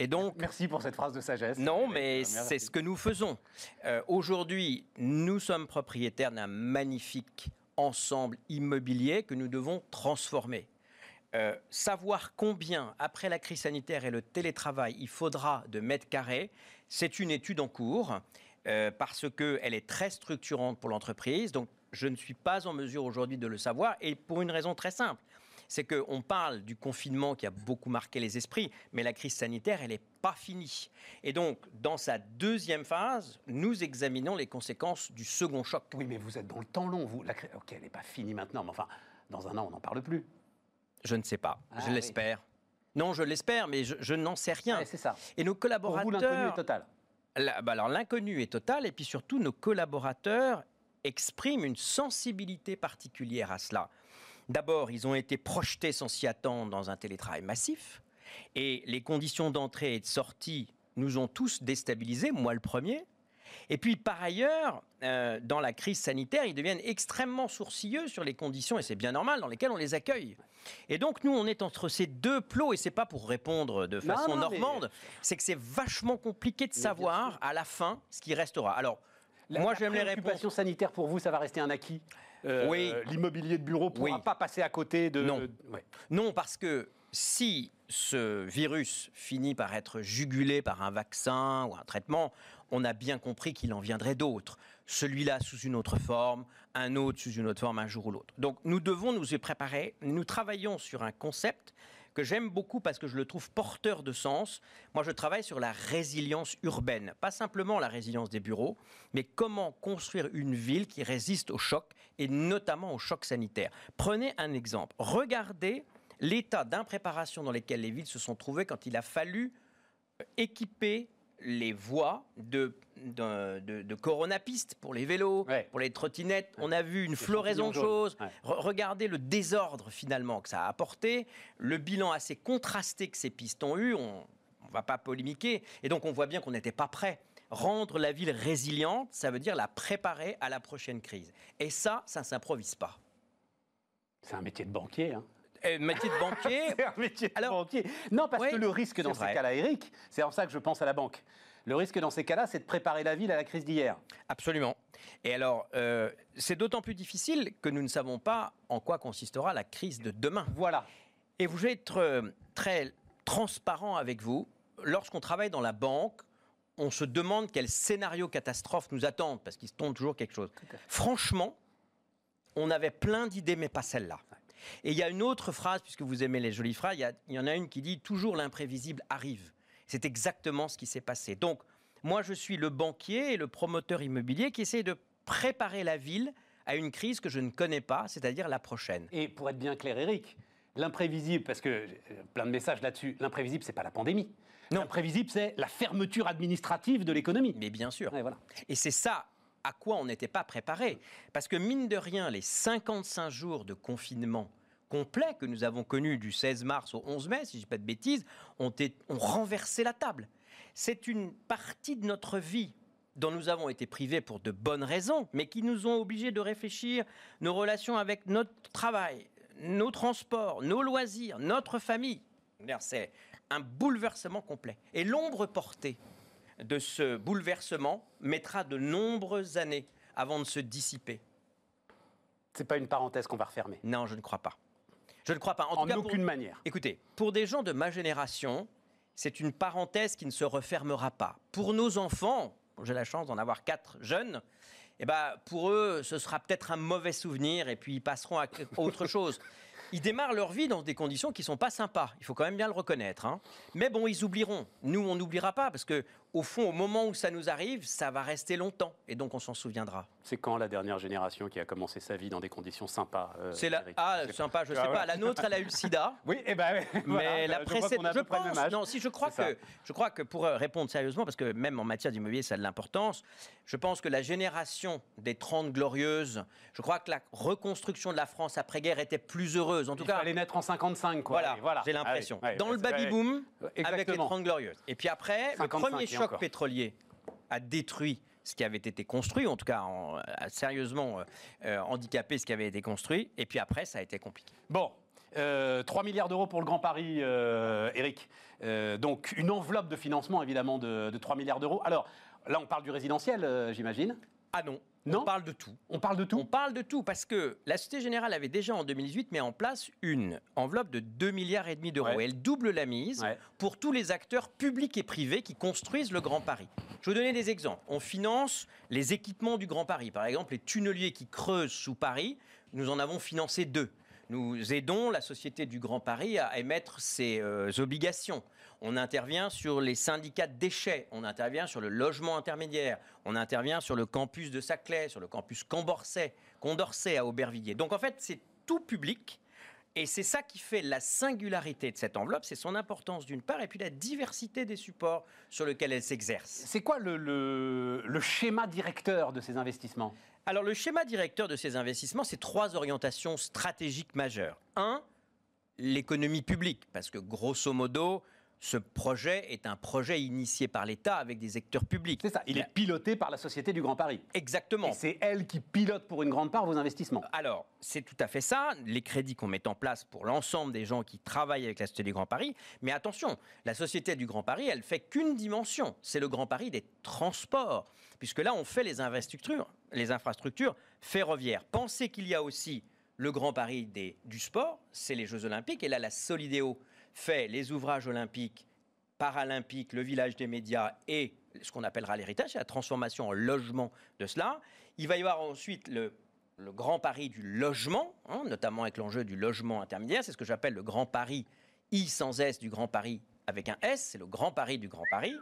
Et donc, merci pour cette phrase de sagesse. Non, mais c'est ce que nous faisons. Euh, aujourd'hui, nous sommes propriétaires d'un magnifique ensemble immobilier que nous devons transformer. Euh, savoir combien, après la crise sanitaire et le télétravail, il faudra de mètres carrés, c'est une étude en cours, euh, parce qu'elle est très structurante pour l'entreprise, donc je ne suis pas en mesure aujourd'hui de le savoir, et pour une raison très simple. C'est qu'on parle du confinement qui a beaucoup marqué les esprits, mais la crise sanitaire, elle n'est pas finie. Et donc, dans sa deuxième phase, nous examinons les conséquences du second choc. Oui, mais vous êtes dans le temps long. Vous, la crise, ok, elle n'est pas finie maintenant, mais enfin, dans un an, on n'en parle plus. Je ne sais pas. Ah, je l'espère. Oui. Non, je l'espère, mais je, je n'en sais rien. Oui, c'est ça. Et nos collaborateurs... Pour vous, l'inconnu est total. La, bah alors, l'inconnu est total, et puis surtout, nos collaborateurs... expriment une sensibilité particulière à cela. D'abord, ils ont été projetés sans s'y attendre dans un télétravail massif, et les conditions d'entrée et de sortie nous ont tous déstabilisés, moi le premier, Et puis, par ailleurs, euh, dans la crise sanitaire, ils deviennent extrêmement sourcilleux sur les conditions, et c'est bien normal, dans lesquelles on les accueille. Et donc, nous, on est entre ces deux plots, et c'est pas pour répondre de façon non, non, normande, mais... c'est que c'est vachement compliqué de mais savoir, à la fin, ce qui restera. Alors, la, moi, j'aime les réponses. La préoccupation sanitaire, pour vous, ça va rester un acquis ? Euh, oui. Euh, l'immobilier de bureau ne pourra oui. pas passer à côté de... Non, euh, ouais. non parce que si ce virus finit par être jugulé par un vaccin ou un traitement, on a bien compris qu'il en viendrait d'autres. Celui-là sous une autre forme, un autre sous une autre forme, un jour ou l'autre. Donc nous devons nous y préparer. Nous travaillons sur un concept que j'aime beaucoup parce que je le trouve porteur de sens. Moi, je travaille sur la résilience urbaine. Pas simplement la résilience des bureaux, mais comment construire une ville qui résiste au choc, et notamment au choc sanitaire. Prenez un exemple. Regardez l'état d'impréparation dans lequel les villes se sont trouvées quand il a fallu équiper les voies de, de, de, de coronapistes pour les vélos, ouais. pour les trottinettes. Ouais. On a vu une les floraison de choses. Ouais. Re- regardez le désordre, finalement, que ça a apporté. Le bilan assez contrasté que ces pistes ont eu. On ne va pas polémiquer. Et donc, on voit bien qu'on n'était pas prêt. Rendre la ville résiliente, ça veut dire la préparer à la prochaine crise. Et ça, ça ne s'improvise pas. C'est un métier de banquier, hein. Un métier de banquier. C'est un métier de Alors, banquier. Non, parce oui, que le risque dans ces cas-là, Eric, c'est en ça que je pense à la banque. Le risque dans ces cas-là, c'est de préparer la ville à la crise d'hier. Absolument. Et alors, euh, c'est d'autant plus difficile que nous ne savons pas en quoi consistera la crise de demain. Voilà. Et vous, je vais être euh, très transparent avec vous. Lorsqu'on travaille dans la banque, on se demande quel scénario catastrophe nous attend, parce qu'il se tombe toujours quelque chose. Franchement, on avait plein d'idées, mais pas celle-là. Et il y a une autre phrase, puisque vous aimez les jolies phrases, il y, a, il y en a une qui dit « toujours l'imprévisible arrive ». C'est exactement ce qui s'est passé. Donc, moi, je suis le banquier et le promoteur immobilier qui essaie de préparer la ville à une crise que je ne connais pas, c'est-à-dire la prochaine. Et pour être bien clair, Eric, l'imprévisible, parce que plein de messages là-dessus, l'imprévisible, c'est pas la pandémie. Non. L'imprévisible, c'est la fermeture administrative de l'économie. Mais bien sûr. Et, voilà. Et c'est ça à quoi on n'était pas préparé. Parce que mine de rien, les cinquante-cinq jours de confinement complet que nous avons connus du seize mars au onze mai, si je ne dis pas de bêtises, ont, été, ont renversé la table. C'est une partie de notre vie dont nous avons été privés pour de bonnes raisons, mais qui nous ont obligés de réfléchir nos relations avec notre travail, nos transports, nos loisirs, notre famille. C'est un bouleversement complet. Et l'ombre portée de ce bouleversement mettra de nombreuses années avant de se dissiper. C'est pas une parenthèse qu'on va refermer. Non, je ne crois pas. Je ne crois pas. En, en tout cas, aucune pour... manière. Écoutez, pour des gens de ma génération, c'est une parenthèse qui ne se refermera pas. Pour nos enfants, j'ai la chance d'en avoir quatre jeunes, eh ben, pour eux, ce sera peut-être un mauvais souvenir et puis ils passeront à autre chose. Ils démarrent leur vie dans des conditions qui ne sont pas sympas. Il faut quand même bien le reconnaître. Hein. Mais bon, ils oublieront. Nous, on n'oubliera pas parce qu'au fond, au moment où ça nous arrive, ça va rester longtemps. Et donc, on s'en souviendra. C'est quand la dernière génération qui a commencé sa vie dans des conditions sympas euh, c'est la... Ah, je sympa, je ne sais ah, pas. Ouais. La nôtre, elle a eu le sida. Oui, eh ben, mais voilà, la précédente, je pense... Non, si, je crois, que, je crois que pour répondre sérieusement, parce que même en matière d'immobilier, ça a de l'importance, je pense que la génération des trente glorieuses, je crois que la reconstruction de la France après-guerre était plus heureuse. En tout il cas, fallait naître en cinquante-cinq, quoi. Voilà, voilà. J'ai l'impression. Ah oui, dans oui, le baby-boom, avec les trente glorieuses. Et puis après, le premier choc encore. pétrolier a détruit ce qui avait été construit, en tout cas, en, a sérieusement euh, handicapé ce qui avait été construit. Et puis après, ça a été compliqué. Bon, euh, trois milliards d'euros pour le Grand Paris, euh, Eric. Euh, donc, une enveloppe de financement, évidemment, de, de trois milliards d'euros. Alors, là, on parle du résidentiel, euh, j'imagine. Ah non, non, on parle de tout. On parle de tout. On parle de tout parce que la Société Générale avait déjà en deux mille dix-huit mis en place une enveloppe de deux milliards et demi d'euros. Ouais. Elle double la mise ouais. pour tous les acteurs publics et privés qui construisent le Grand Paris. Je vais vous donner des exemples. On finance les équipements du Grand Paris. Par exemple, les tunneliers qui creusent sous Paris, nous en avons financé deux. Nous aidons la Société du Grand Paris à émettre ses euh, obligations. On intervient sur les syndicats de déchets, on intervient sur le logement intermédiaire, on intervient sur le campus de Saclay, sur le campus Condorcet, Condorcet à Aubervilliers. Donc en fait, c'est tout public et c'est ça qui fait la singularité de cette enveloppe, c'est son importance d'une part et puis la diversité des supports sur lesquels elle s'exerce. C'est quoi le, le, le schéma directeur de ces investissements ? Alors, le schéma directeur de ces investissements, c'est trois orientations stratégiques majeures. Un, l'économie publique, parce que grosso modo, ce projet est un projet initié par l'État avec des acteurs publics. C'est ça, il est piloté par la Société du Grand Paris. Exactement. Et c'est elle qui pilote pour une grande part vos investissements. Alors, c'est tout à fait ça, les crédits qu'on met en place pour l'ensemble des gens qui travaillent avec la Société du Grand Paris. Mais attention, la Société du Grand Paris, elle ne fait qu'une dimension, c'est le Grand Paris des transports. Puisque là, on fait les infrastructures, les infrastructures ferroviaires. Pensez qu'il y a aussi le Grand Paris des, du sport, c'est les Jeux Olympiques, et là, la Solideo fait les ouvrages olympiques, paralympiques, le village des médias et ce qu'on appellera l'héritage, la transformation en logement de cela. Il va y avoir ensuite le, le Grand Paris du logement, hein, notamment avec l'enjeu du logement intermédiaire. C'est ce que j'appelle le Grand Paris I sans S du Grand Paris avec un S. C'est le Grand Paris du Grand Paris.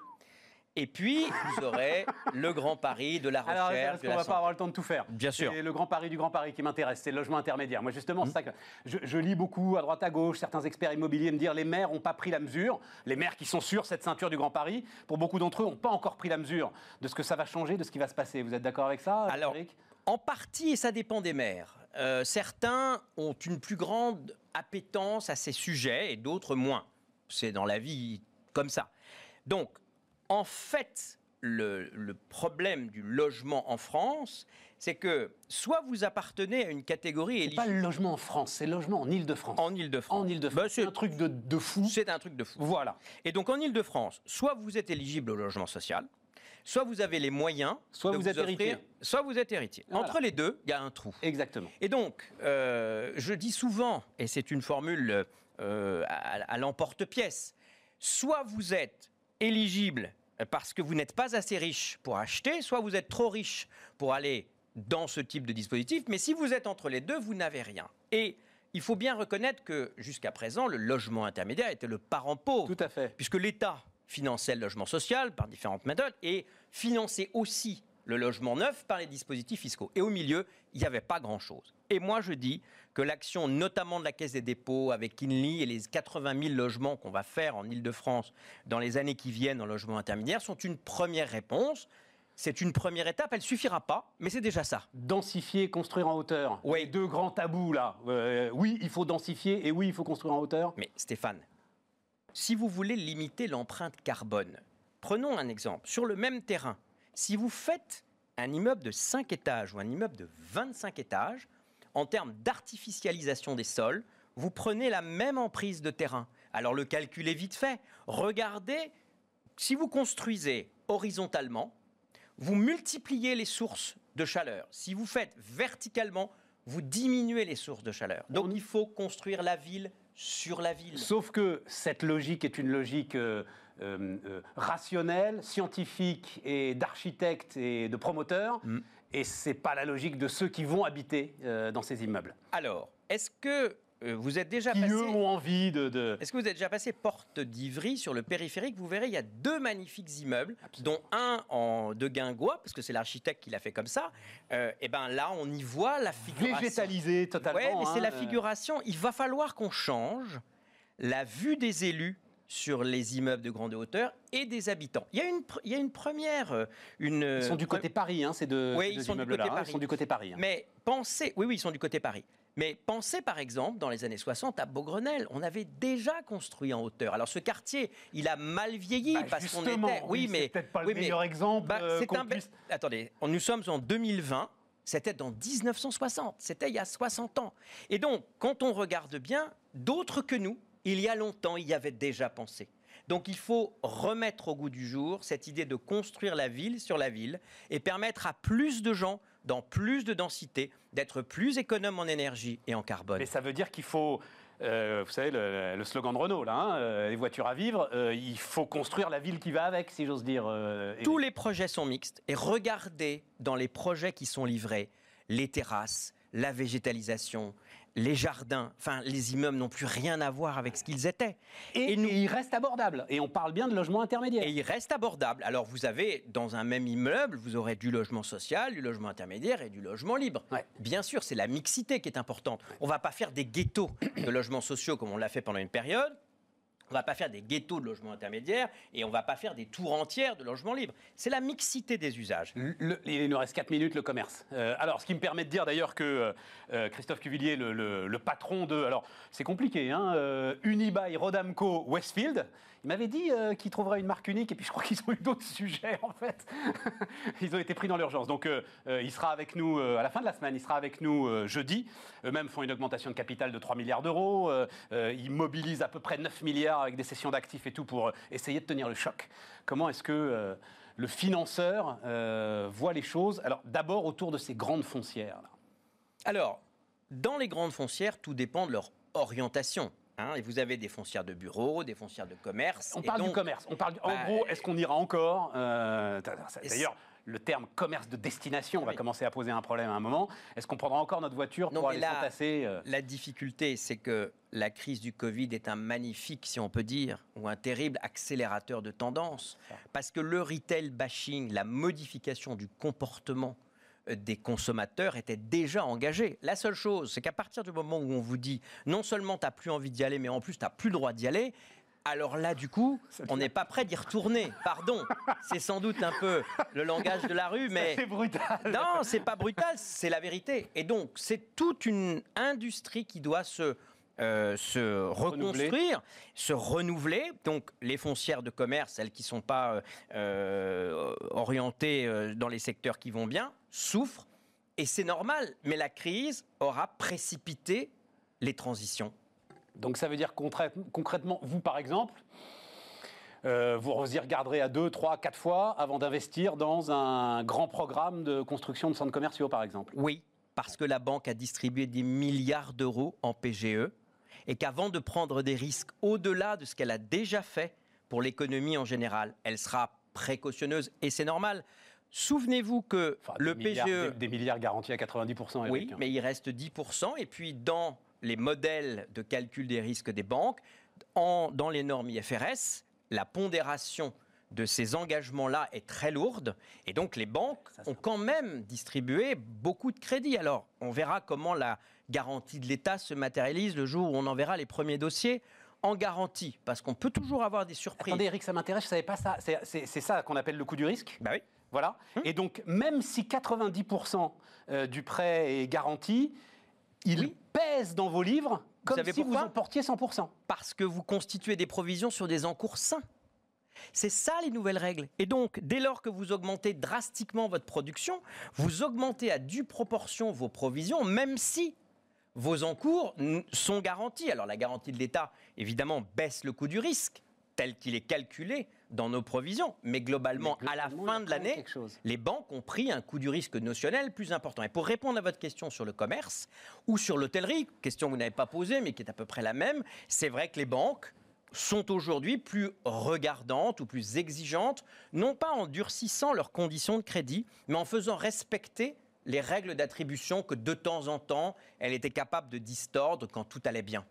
Et puis, vous aurez le Grand Paris de la recherche. Alors, parce qu'on ne va pas avoir le temps de tout faire. Bien sûr. C'est le Grand Paris du Grand Paris qui m'intéresse, c'est le logement intermédiaire. Moi, justement, mmh. c'est ça que je, je lis beaucoup à droite à gauche, certains experts immobiliers me dire les maires n'ont pas pris la mesure. Les maires qui sont sur cette ceinture du Grand Paris, pour beaucoup d'entre eux, n'ont pas encore pris la mesure de ce que ça va changer, de ce qui va se passer. Vous êtes d'accord avec ça, Eric ? Alors, en partie, et ça dépend des maires. Euh, certains ont une plus grande appétence à ces sujets et d'autres moins. C'est dans la vie comme ça. Donc, en fait, le, le problème du logement en France, c'est que soit vous appartenez à une catégorie... C'est pas le logement en France, c'est le logement en Ile-de-France. En Ile-de-France. En Ile-de-France. Bah, c'est un truc de, de fou. C'est un truc de fou. Voilà. Et donc en Ile-de-France, soit vous êtes éligible au logement social, soit vous avez les moyens... Soit vous, vous êtes offrir, héritier. Soit vous êtes héritier. Voilà. Entre les deux, il y a un trou. Exactement. Et donc, euh, je dis souvent, et c'est une formule euh, à, à l'emporte-pièce, soit vous êtes... éligible parce que vous n'êtes pas assez riche pour acheter, soit vous êtes trop riche pour aller dans ce type de dispositif, mais si vous êtes entre les deux, vous n'avez rien. Et il faut bien reconnaître que jusqu'à présent, le logement intermédiaire était le parent pauvre. Tout à fait. Puisque l'État finançait le logement social par différentes méthodes et finançait aussi le logement neuf par les dispositifs fiscaux. Et au milieu, il n'y avait pas grand-chose. Et moi, je dis que l'action, notamment de la Caisse des dépôts, avec Kinly et les quatre-vingt mille logements qu'on va faire en Ile-de-France dans les années qui viennent en logement intermédiaire, sont une première réponse. C'est une première étape, elle ne suffira pas, mais c'est déjà ça. Densifier, construire en hauteur. Oui. Les deux grands tabous, là. Euh, oui, il faut densifier et oui, il faut construire en hauteur. Mais Stéphane, si vous voulez limiter l'empreinte carbone, prenons un exemple. Sur le même terrain, si vous faites un immeuble de cinq étages ou un immeuble de vingt-cinq étages, en termes d'artificialisation des sols, vous prenez la même emprise de terrain. Alors le calcul est vite fait. Regardez, si vous construisez horizontalement, vous multipliez les sources de chaleur. Si vous faites verticalement, vous diminuez les sources de chaleur. Donc il faut construire la ville sur la ville. Sauf que cette logique est une logique... Euh Euh, euh, rationnel, scientifique et d'architectes et de promoteurs. Mmh. Et ce n'est pas la logique de ceux qui vont habiter euh, dans ces immeubles. Alors, est-ce que euh, vous êtes déjà qui passé... Qui eux ont envie de... de... Est-ce que vous êtes déjà passé porte d'Ivry sur le périphérique? Vous verrez, il y a deux magnifiques immeubles, absolument, dont un en, de Guingois, parce que c'est l'architecte qui l'a fait comme ça. Euh, et bien là, on y voit la figuration. Végétalisé totalement. Oui, mais hein, c'est la figuration. Euh... Il va falloir qu'on change la vue des élus sur les immeubles de grande hauteur et des habitants. Il y a une, il y a une première... Une, ils sont du côté euh, Paris, hein, ces deux, oui, ces deux ils sont immeubles du côté là, Paris. Ils sont du côté Paris. Hein. Mais pensez... Oui, oui, ils sont du côté Paris. Mais pensez, par exemple, dans les années soixante, à Beaugrenelle. On avait déjà construit en hauteur. Alors, ce quartier, il a mal vieilli bah, parce qu'on était... Oui, oui, mais c'est peut-être pas oui, le meilleur mais, exemple bah, euh, qu'on un, puisse... Attendez, nous sommes en deux mille vingt. C'était dans dix-neuf cent soixante. C'était il y a soixante ans. Et donc, quand on regarde bien, d'autres que nous, il y a longtemps, il y avait déjà pensé. Donc il faut remettre au goût du jour cette idée de construire la ville sur la ville et permettre à plus de gens, dans plus de densité, d'être plus économes en énergie et en carbone. Mais ça veut dire qu'il faut... Euh, vous savez, le, le slogan de Renault, là, hein, euh, les voitures à vivre, euh, il faut construire la ville qui va avec, si j'ose dire. Euh, et... Tous les projets sont mixtes. Et regardez dans les projets qui sont livrés, les terrasses, la végétalisation... Les jardins, enfin les immeubles n'ont plus rien à voir avec ce qu'ils étaient. Et, et, nous, et ils restent abordables. Et on parle bien de logement intermédiaire. Et ils restent abordables. Alors vous avez, dans un même immeuble, vous aurez du logement social, du logement intermédiaire et du logement libre. Ouais. Bien sûr, c'est la mixité qui est importante. Ouais. On ne va pas faire des ghettos de logements sociaux comme on l'a fait pendant une période. On ne va pas faire des ghettos de logements intermédiaires et on ne va pas faire des tours entières de logements libres. C'est la mixité des usages. Le, il nous reste quatre minutes, le commerce. Euh, alors, ce qui me permet de dire d'ailleurs que euh, Christophe Cuvillier, le, le, le patron de... Alors, c'est compliqué, hein, euh, Unibail-Rodamco-Westfield, il m'avait dit euh, qu'il trouverait une marque unique et puis je crois qu'ils ont eu d'autres sujets, en fait. Ils ont été pris dans l'urgence. Donc, euh, euh, il sera avec nous euh, à la fin de la semaine, il sera avec nous euh, jeudi. Eux-mêmes font une augmentation de capital de trois milliards d'euros. Euh, euh, ils mobilisent à peu près neuf milliards avec des cessions d'actifs et tout pour essayer de tenir le choc. Comment est-ce que euh, le financeur euh, voit les choses? Alors d'abord autour de ces grandes foncières. Là. Alors, dans les grandes foncières, tout dépend de leur orientation. Hein, et vous avez des foncières de bureaux, des foncières de commerce. On parle donc, du commerce. On parle, bah, en gros, est-ce qu'on ira encore euh, d'ailleurs, le terme commerce de destination, on va oui. commencer à poser un problème à un moment. Est-ce qu'on prendra encore notre voiture non, pour aller la, s'entasser euh... La difficulté, c'est que la crise du Covid est un magnifique, si on peut dire, ou un terrible accélérateur de tendance. Parce que le retail bashing, la modification du comportement des consommateurs était déjà engagée. La seule chose, c'est qu'à partir du moment où on vous dit non seulement tu n'as plus envie d'y aller, mais en plus tu n'as plus le droit d'y aller, alors là, du coup, on n'est pas prêt d'y retourner. Pardon, c'est sans doute un peu le langage de la rue, mais... C'est brutal. Non, c'est pas brutal, c'est la vérité. Et donc, c'est toute une industrie qui doit se, euh, se reconstruire, renouveler. se renouveler. Donc, les foncières de commerce, celles qui ne sont pas euh, orientées dans les secteurs qui vont bien, souffrent. Et c'est normal, mais la crise aura précipité les transitions. Donc ça veut dire concrètement, vous par exemple, euh, vous y regarderez à deux, trois, quatre fois avant d'investir dans un grand programme de construction de centres commerciaux par exemple. Oui, parce que la banque a distribué des milliards d'euros en P G E et qu'avant de prendre des risques au-delà de ce qu'elle a déjà fait pour l'économie en général, elle sera précautionneuse et c'est normal. Souvenez-vous que enfin, le P G E... Des, des milliards garantis à quatre-vingt-dix pour cent. Oui, mais il reste dix pour cent et puis dans... les modèles de calcul des risques des banques, en, dans les normes I F R S, la pondération de ces engagements-là est très lourde. Et donc, les banques ont quand même distribué beaucoup de crédits. Alors, on verra comment la garantie de l'État se matérialise le jour où on enverra les premiers dossiers en garantie. Parce qu'on peut toujours avoir des surprises. Attendez, Eric, ça m'intéresse, je ne savais pas ça. C'est, c'est, c'est ça qu'on appelle le coût du risque ? Bah oui. Voilà. Hum. Et donc, même si quatre-vingt-dix pour cent du prêt est garanti, il... Oui. pèse dans vos livres comme vous si vous en portiez cent pour cent. Parce que vous constituez des provisions sur des encours sains. C'est ça les nouvelles règles. Et donc, dès lors que vous augmentez drastiquement votre production, vous augmentez à due proportion vos provisions, même si vos encours sont garantis. Alors la garantie de l'État, évidemment, baisse le coût du risque, tel qu'il est calculé dans nos provisions. Mais globalement, Mais globalement à la fin de l'année, les banques ont pris un coût du risque notionnel plus important. Et pour répondre à votre question sur le commerce ou sur l'hôtellerie, question que vous n'avez pas posée mais qui est à peu près la même, c'est vrai que les banques sont aujourd'hui plus regardantes ou plus exigeantes, non pas en durcissant leurs conditions de crédit, mais en faisant respecter les règles d'attribution que de temps en temps, elles étaient capables de distordre quand tout allait bien.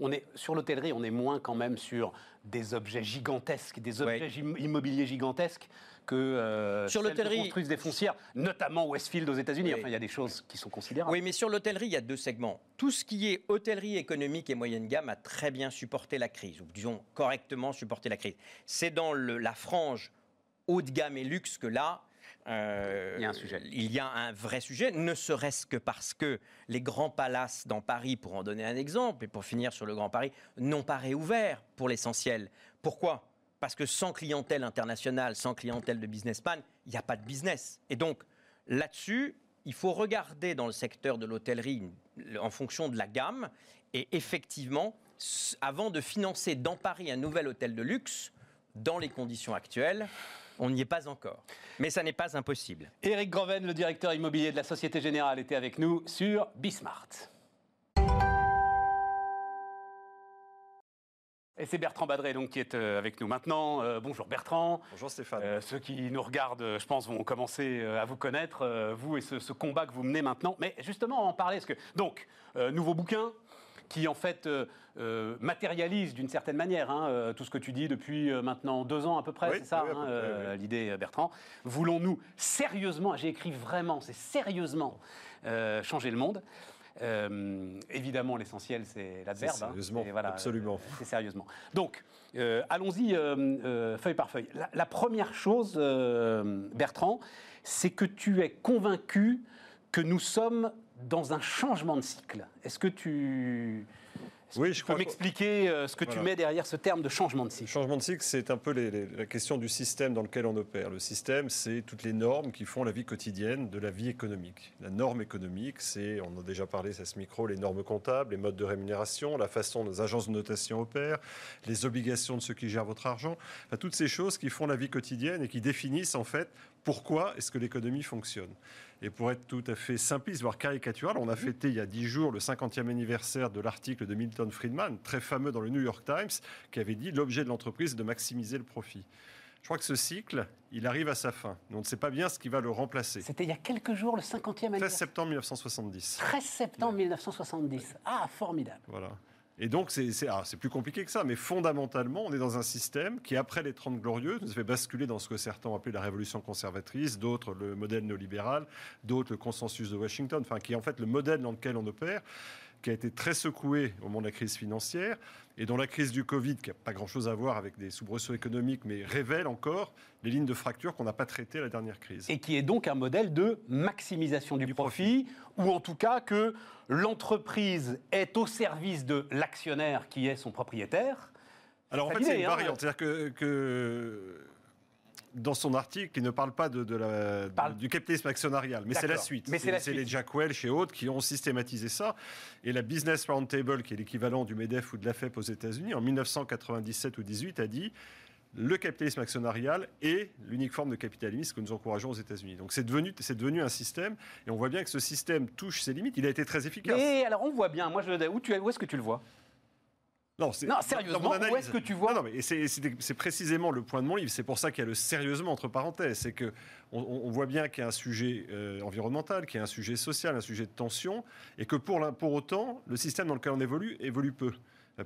On est, sur l'hôtellerie, on est moins quand même sur des objets gigantesques, des objets oui. immobiliers gigantesques que euh, sur l'hôtellerie, construisent des foncières, notamment Westfield aux États-Unis. Oui. Enfin, il y a des choses qui sont considérables. Oui, mais sur l'hôtellerie, il y a deux segments. Tout ce qui est hôtellerie économique et moyenne gamme a très bien supporté la crise, ou disons correctement supporté la crise. C'est dans le, la frange haut de gamme et luxe que là, Euh, il y a un sujet. Il y a un vrai sujet, ne serait-ce que parce que les grands palaces dans Paris, pour en donner un exemple, et pour finir sur le Grand Paris, n'ont pas réouvert pour l'essentiel. Pourquoi ? Parce que sans clientèle internationale, sans clientèle de businessman, il n'y a pas de business. Et donc, là-dessus, il faut regarder dans le secteur de l'hôtellerie en fonction de la gamme. Et effectivement, avant de financer dans Paris un nouvel hôtel de luxe, dans les conditions actuelles, on n'y est pas encore. Mais ça n'est pas impossible. Eric Groven, le directeur immobilier de la Société Générale, était avec nous sur Bismart. Et c'est Bertrand Badré donc, qui est avec nous maintenant. Euh, bonjour Bertrand. Bonjour Stéphane. Euh, ceux qui nous regardent, je pense, vont commencer à vous connaître, euh, vous et ce, ce combat que vous menez maintenant. Mais justement, on en parlait. Parce que, donc, euh, nouveau bouquin qui, en fait, euh, euh, matérialise d'une certaine manière hein, euh, tout ce que tu dis depuis euh, maintenant deux ans à peu près, oui, c'est ça oui, hein, peu euh, près, oui. l'idée, Bertrand. Voulons-nous sérieusement, j'ai écrit vraiment, c'est sérieusement, euh, changer le monde. Euh, évidemment, l'essentiel, c'est l'adverbe. Hein, sérieusement, voilà, absolument. C'est sérieusement. Donc, euh, allons-y euh, euh, feuille par feuille. La, la première chose, euh, Bertrand, c'est que tu es convaincu que nous sommes dans un changement de cycle. Est-ce que tu... Est-ce oui, que tu je peux m'expliquer euh, ce que voilà. tu mets derrière ce terme de changement de cycle ? Le changement de cycle, c'est un peu les, les, la question du système dans lequel on opère. Le système, c'est toutes les normes qui font la vie quotidienne de la vie économique. La norme économique, c'est, on en a déjà parlé à ce micro, les normes comptables, les modes de rémunération, la façon dont les agences de notation opèrent, les obligations de ceux qui gèrent votre argent. Enfin, toutes ces choses qui font la vie quotidienne et qui définissent en fait pourquoi est-ce que l'économie fonctionne. Et pour être tout à fait simpliste, voire caricatural, on a fêté il y a dix jours le cinquantième anniversaire de l'article de Milton Friedman, très fameux dans le New York Times, qui avait dit « l'objet de l'entreprise est de maximiser le profit ». Je crois que ce cycle, il arrive à sa fin. On ne sait pas bien ce qui va le remplacer. C'était il y a quelques jours, le cinquantième anniversaire. treize septembre mille neuf cent soixante-dix. treize septembre mille neuf cent soixante-dix. Ah, formidable. Voilà. Et donc, c'est, c'est, ah, c'est plus compliqué que ça, mais fondamentalement, on est dans un système qui, après les Trente Glorieuses, nous a fait basculer dans ce que certains ont appelé la révolution conservatrice, d'autres le modèle néolibéral, d'autres le consensus de Washington, enfin, qui est en fait le modèle dans lequel on opère, qui a été très secoué au moment de la crise financière, et dont la crise du Covid, qui n'a pas grand-chose à voir avec des soubresauts économiques, mais révèle encore les lignes de fracture qu'on n'a pas traitées à la dernière crise. Et qui est donc un modèle de maximisation du, du profit, profit, ou en tout cas que l'entreprise est au service de l'actionnaire qui est son propriétaire. Alors en fait, c'est une variante, hein, c'est-à-dire que... que... Dans son article, il ne parle pas de, de la, parle... du capitalisme actionnarial, mais c'est la suite. Mais c'est, c'est, la c'est suite. Les Jack Welch et autres qui ont systématisé ça. Et la Business Roundtable, qui est l'équivalent du MEDEF ou de l'AFEP aux États-Unis, en dix-neuf cent quatre-vingt-dix-sept ou dix-huit, a dit le capitalisme actionnarial est l'unique forme de capitalisme que nous encourageons aux États-Unis. Donc c'est devenu, c'est devenu un système, et on voit bien que ce système touche ses limites. Il a été très efficace. Et alors on voit bien. Moi, je, où, tu, où est-ce que tu le vois ? Non, c'est, non, sérieusement, où est-ce que tu vois ? Non, non, mais c'est, c'est, c'est précisément le point de mon livre. C'est pour ça qu'il y a le sérieusement entre parenthèses. C'est qu'on on voit bien qu'il y a un sujet euh, environnemental, qu'il y a un sujet social, un sujet de tension, et que pour, la, pour autant, le système dans lequel on évolue, évolue peu.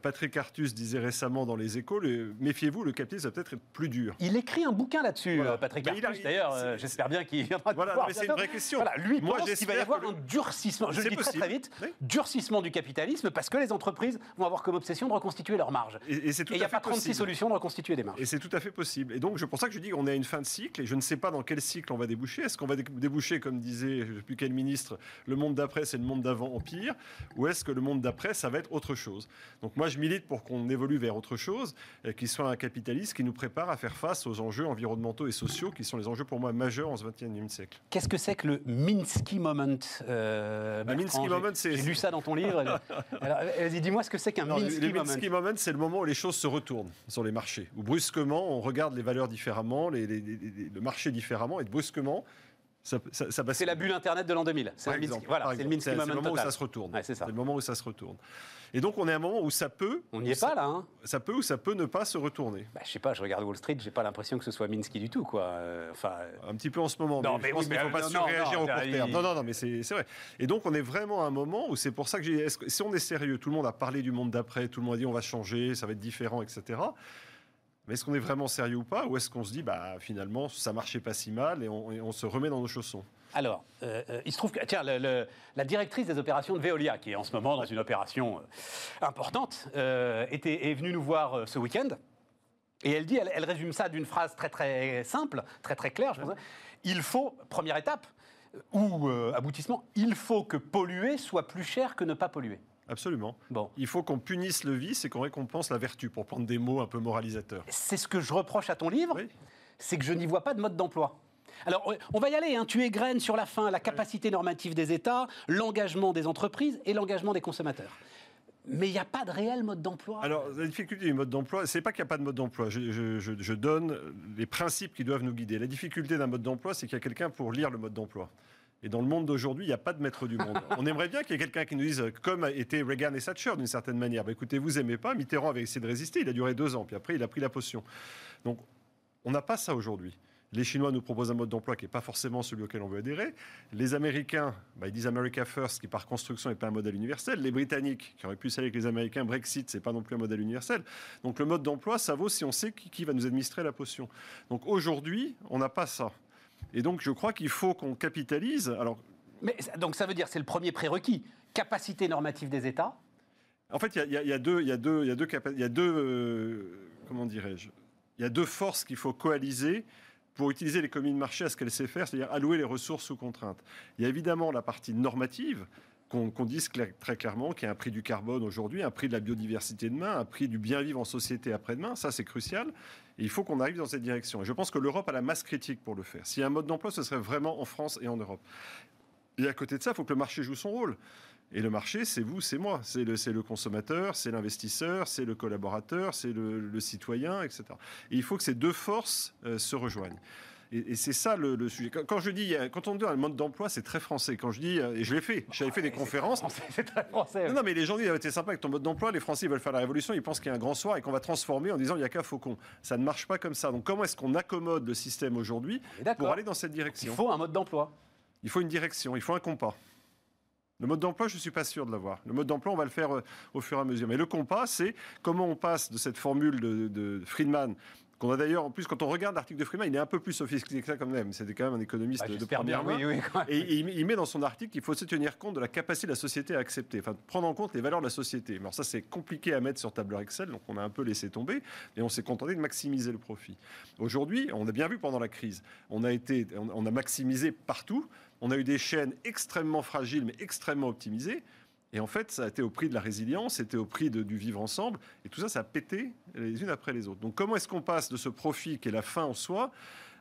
Patrick Artus disait récemment dans Les Échos, le, méfiez-vous, le capitalisme va peut-être être plus dur. Il écrit un bouquin là-dessus, voilà. Patrick ben Artus, il a, d'ailleurs, euh, j'espère bien qu'il viendra voilà, de voir. Voilà, mais c'est une vraie question. Voilà, lui, moi, pense qu'il va y avoir le... un durcissement, je c'est le dis possible. Très très vite, oui. Durcissement du capitalisme, parce que les entreprises vont avoir comme obsession de reconstituer leurs marges. Et, et c'est tout et à il n'y a pas trente-six possible. Solutions de reconstituer des marges. Et c'est tout à fait possible. Et donc, c'est pour ça que je dis qu'on est à une fin de cycle, et je ne sais pas dans quel cycle on va déboucher. Est-ce qu'on va déboucher, comme disait, je ne sais plus quel ministre, le monde d'après, c'est le monde d'avant, empire, ou est-ce que le monde d'après, ça va être autre chose ? Donc, moi, je milite pour qu'on évolue vers autre chose, qu'il soit un capitaliste qui nous prépare à faire face aux enjeux environnementaux et sociaux qui sont les enjeux pour moi majeurs en ce vingt et unième siècle. Qu'est-ce que c'est que le Minsky Moment, euh, Bertrand, Minsky j'ai, Moment, c'est... J'ai lu ça dans ton livre. Alors, vas-y, dis-moi ce que c'est qu'un non, Minsky Moment. Le Minsky Moment, c'est le moment où les choses se retournent sur les marchés, où brusquement, on regarde les valeurs différemment, les, les, les, les, le marché différemment, et brusquement... Ça, ça, ça c'est la bulle Internet de l'an deux mille. C'est, exemple, Minsky, voilà, c'est le Minsky c'est, Moment. C'est le moment total. Où ça se retourne. Ouais, c'est, ça. C'est le moment où ça se retourne. Et donc, on est à un moment où ça peut... On n'y est ça, pas, là. Hein. Ça peut ou ça peut ne pas se retourner. Bah, je ne sais pas, je regarde Wall Street, je n'ai pas l'impression que ce soit Minsky du tout. Quoi. Euh, un petit peu en ce moment. Non, mais il ne faut pas surréagir au court terme. Non, non, non, mais c'est, c'est vrai. Et donc, on est vraiment à un moment où c'est pour ça que j'ai... Est-ce que, si on est sérieux, tout le monde a parlé du monde d'après, tout le monde a dit on va changer, ça va être différent, et cetera. Mais est-ce qu'on est vraiment sérieux ou pas ? Ou est-ce qu'on se dit, bah, finalement, ça marchait pas si mal et on, et on se remet dans nos chaussons ? Alors, euh, il se trouve que tiens, le, le, la directrice des opérations de Veolia, qui est en ce moment dans une opération euh, importante, euh, était, est venue nous voir euh, ce week-end. Et elle dit, elle, elle résume ça d'une phrase très très simple, très très claire. Je pense, il faut, première étape, ou euh, aboutissement, il faut que polluer soit plus cher que ne pas polluer. Absolument. Bon. Il faut qu'on punisse le vice et qu'on récompense la vertu, pour prendre des mots un peu moralisateurs. C'est ce que je reproche à ton livre, oui. C'est que je n'y vois pas de mode d'emploi. Alors, on va y aller, hein. Tu égrènes sur la fin la capacité normative des États, l'engagement des entreprises et l'engagement des consommateurs. Mais il n'y a pas de réel mode d'emploi. Alors, la difficulté du mode d'emploi, ce n'est pas qu'il n'y a pas de mode d'emploi. Je, je, je, je donne les principes qui doivent nous guider. La difficulté d'un mode d'emploi, c'est qu'il y a quelqu'un pour lire le mode d'emploi. Et dans le monde d'aujourd'hui, il n'y a pas de maître du monde. On aimerait bien qu'il y ait quelqu'un qui nous dise, comme étaient Reagan et Thatcher d'une certaine manière, bah, écoutez, vous aimez pas, Mitterrand avait essayé de résister, il a duré deux ans, puis après il a pris la potion. Donc on n'a pas ça aujourd'hui. Les Chinois nous proposent un mode d'emploi qui n'est pas forcément celui auquel on veut adhérer. Les Américains, bah, ils disent America First, qui par construction n'est pas un modèle universel. Les Britanniques, qui auraient pu s'allier avec les Américains, Brexit, ce n'est pas non plus un modèle universel. Donc le mode d'emploi, ça vaut si on sait qui, qui va nous administrer la potion. Donc aujourd'hui, on n'a pas ça. Et donc, je crois qu'il faut qu'on capitalise. Alors... Mais, donc, ça veut dire, c'est le premier prérequis, capacité normative des États ? En fait, il y, y, y a deux, il y a deux, il y a deux, il y a deux euh, comment dirais-je, il y a deux forces qu'il faut coaliser pour utiliser l'économie de marché à ce qu'elle sait faire, c'est-à-dire allouer les ressources sous contrainte. Il y a évidemment la partie normative, qu'on qu'on dise clair, très clairement qu'il y a un prix du carbone aujourd'hui, un prix de la biodiversité demain, un prix du bien-vivre en société après-demain, ça c'est crucial, et il faut qu'on arrive dans cette direction. Et je pense que l'Europe a la masse critique pour le faire. S'il y a un mode d'emploi, ce serait vraiment en France et en Europe. Et à côté de ça, il faut que le marché joue son rôle. Et le marché, c'est vous, c'est moi. C'est le, c'est le consommateur, c'est l'investisseur, c'est le collaborateur, c'est le, le citoyen, et cetera. Et il faut que ces deux forces euh, se rejoignent. Et, et c'est ça le, le sujet. Quand, quand, je dis, quand on dit un mode d'emploi, c'est très français. Quand je dis, et je l'ai fait, j'avais fait des c'est conférences. Très français, c'est très français. Oui. Non, non, mais les gens disent, ah, t'es sympa avec ton mode d'emploi, les Français ils veulent faire la révolution, ils pensent qu'il y a un grand soir et qu'on va transformer en disant, il n'y a qu'à Faucon. Ça ne marche pas comme ça. Donc comment est-ce qu'on accommode le système aujourd'hui pour aller dans cette direction ? Il faut un mode d'emploi. Il faut une direction, il faut un compas. Le mode d'emploi, je ne suis pas sûr de l'avoir. Le mode d'emploi, on va le faire au fur et à mesure. Mais le compas, c'est comment on passe de cette formule de, de Friedman, qu'on a d'ailleurs, en plus, quand on regarde l'article de Friedman, il est un peu plus sophistiqué que ça quand même. C'était quand même un économiste bah, de première main. Oui, oui, et, et il met dans son article qu'il faut se tenir compte de la capacité de la société à accepter, enfin, prendre en compte les valeurs de la société. Alors ça, c'est compliqué à mettre sur tableur Excel, donc on a un peu laissé tomber, et on s'est contenté de maximiser le profit. Aujourd'hui, on a bien vu pendant la crise, on a, été, on a maximisé partout. On a eu des chaînes extrêmement fragiles, mais extrêmement optimisées. Et en fait, ça a été au prix de la résilience, c'était au prix de, du vivre ensemble. Et tout ça, ça a pété les unes après les autres. Donc comment est-ce qu'on passe de ce profit qui est la fin en soi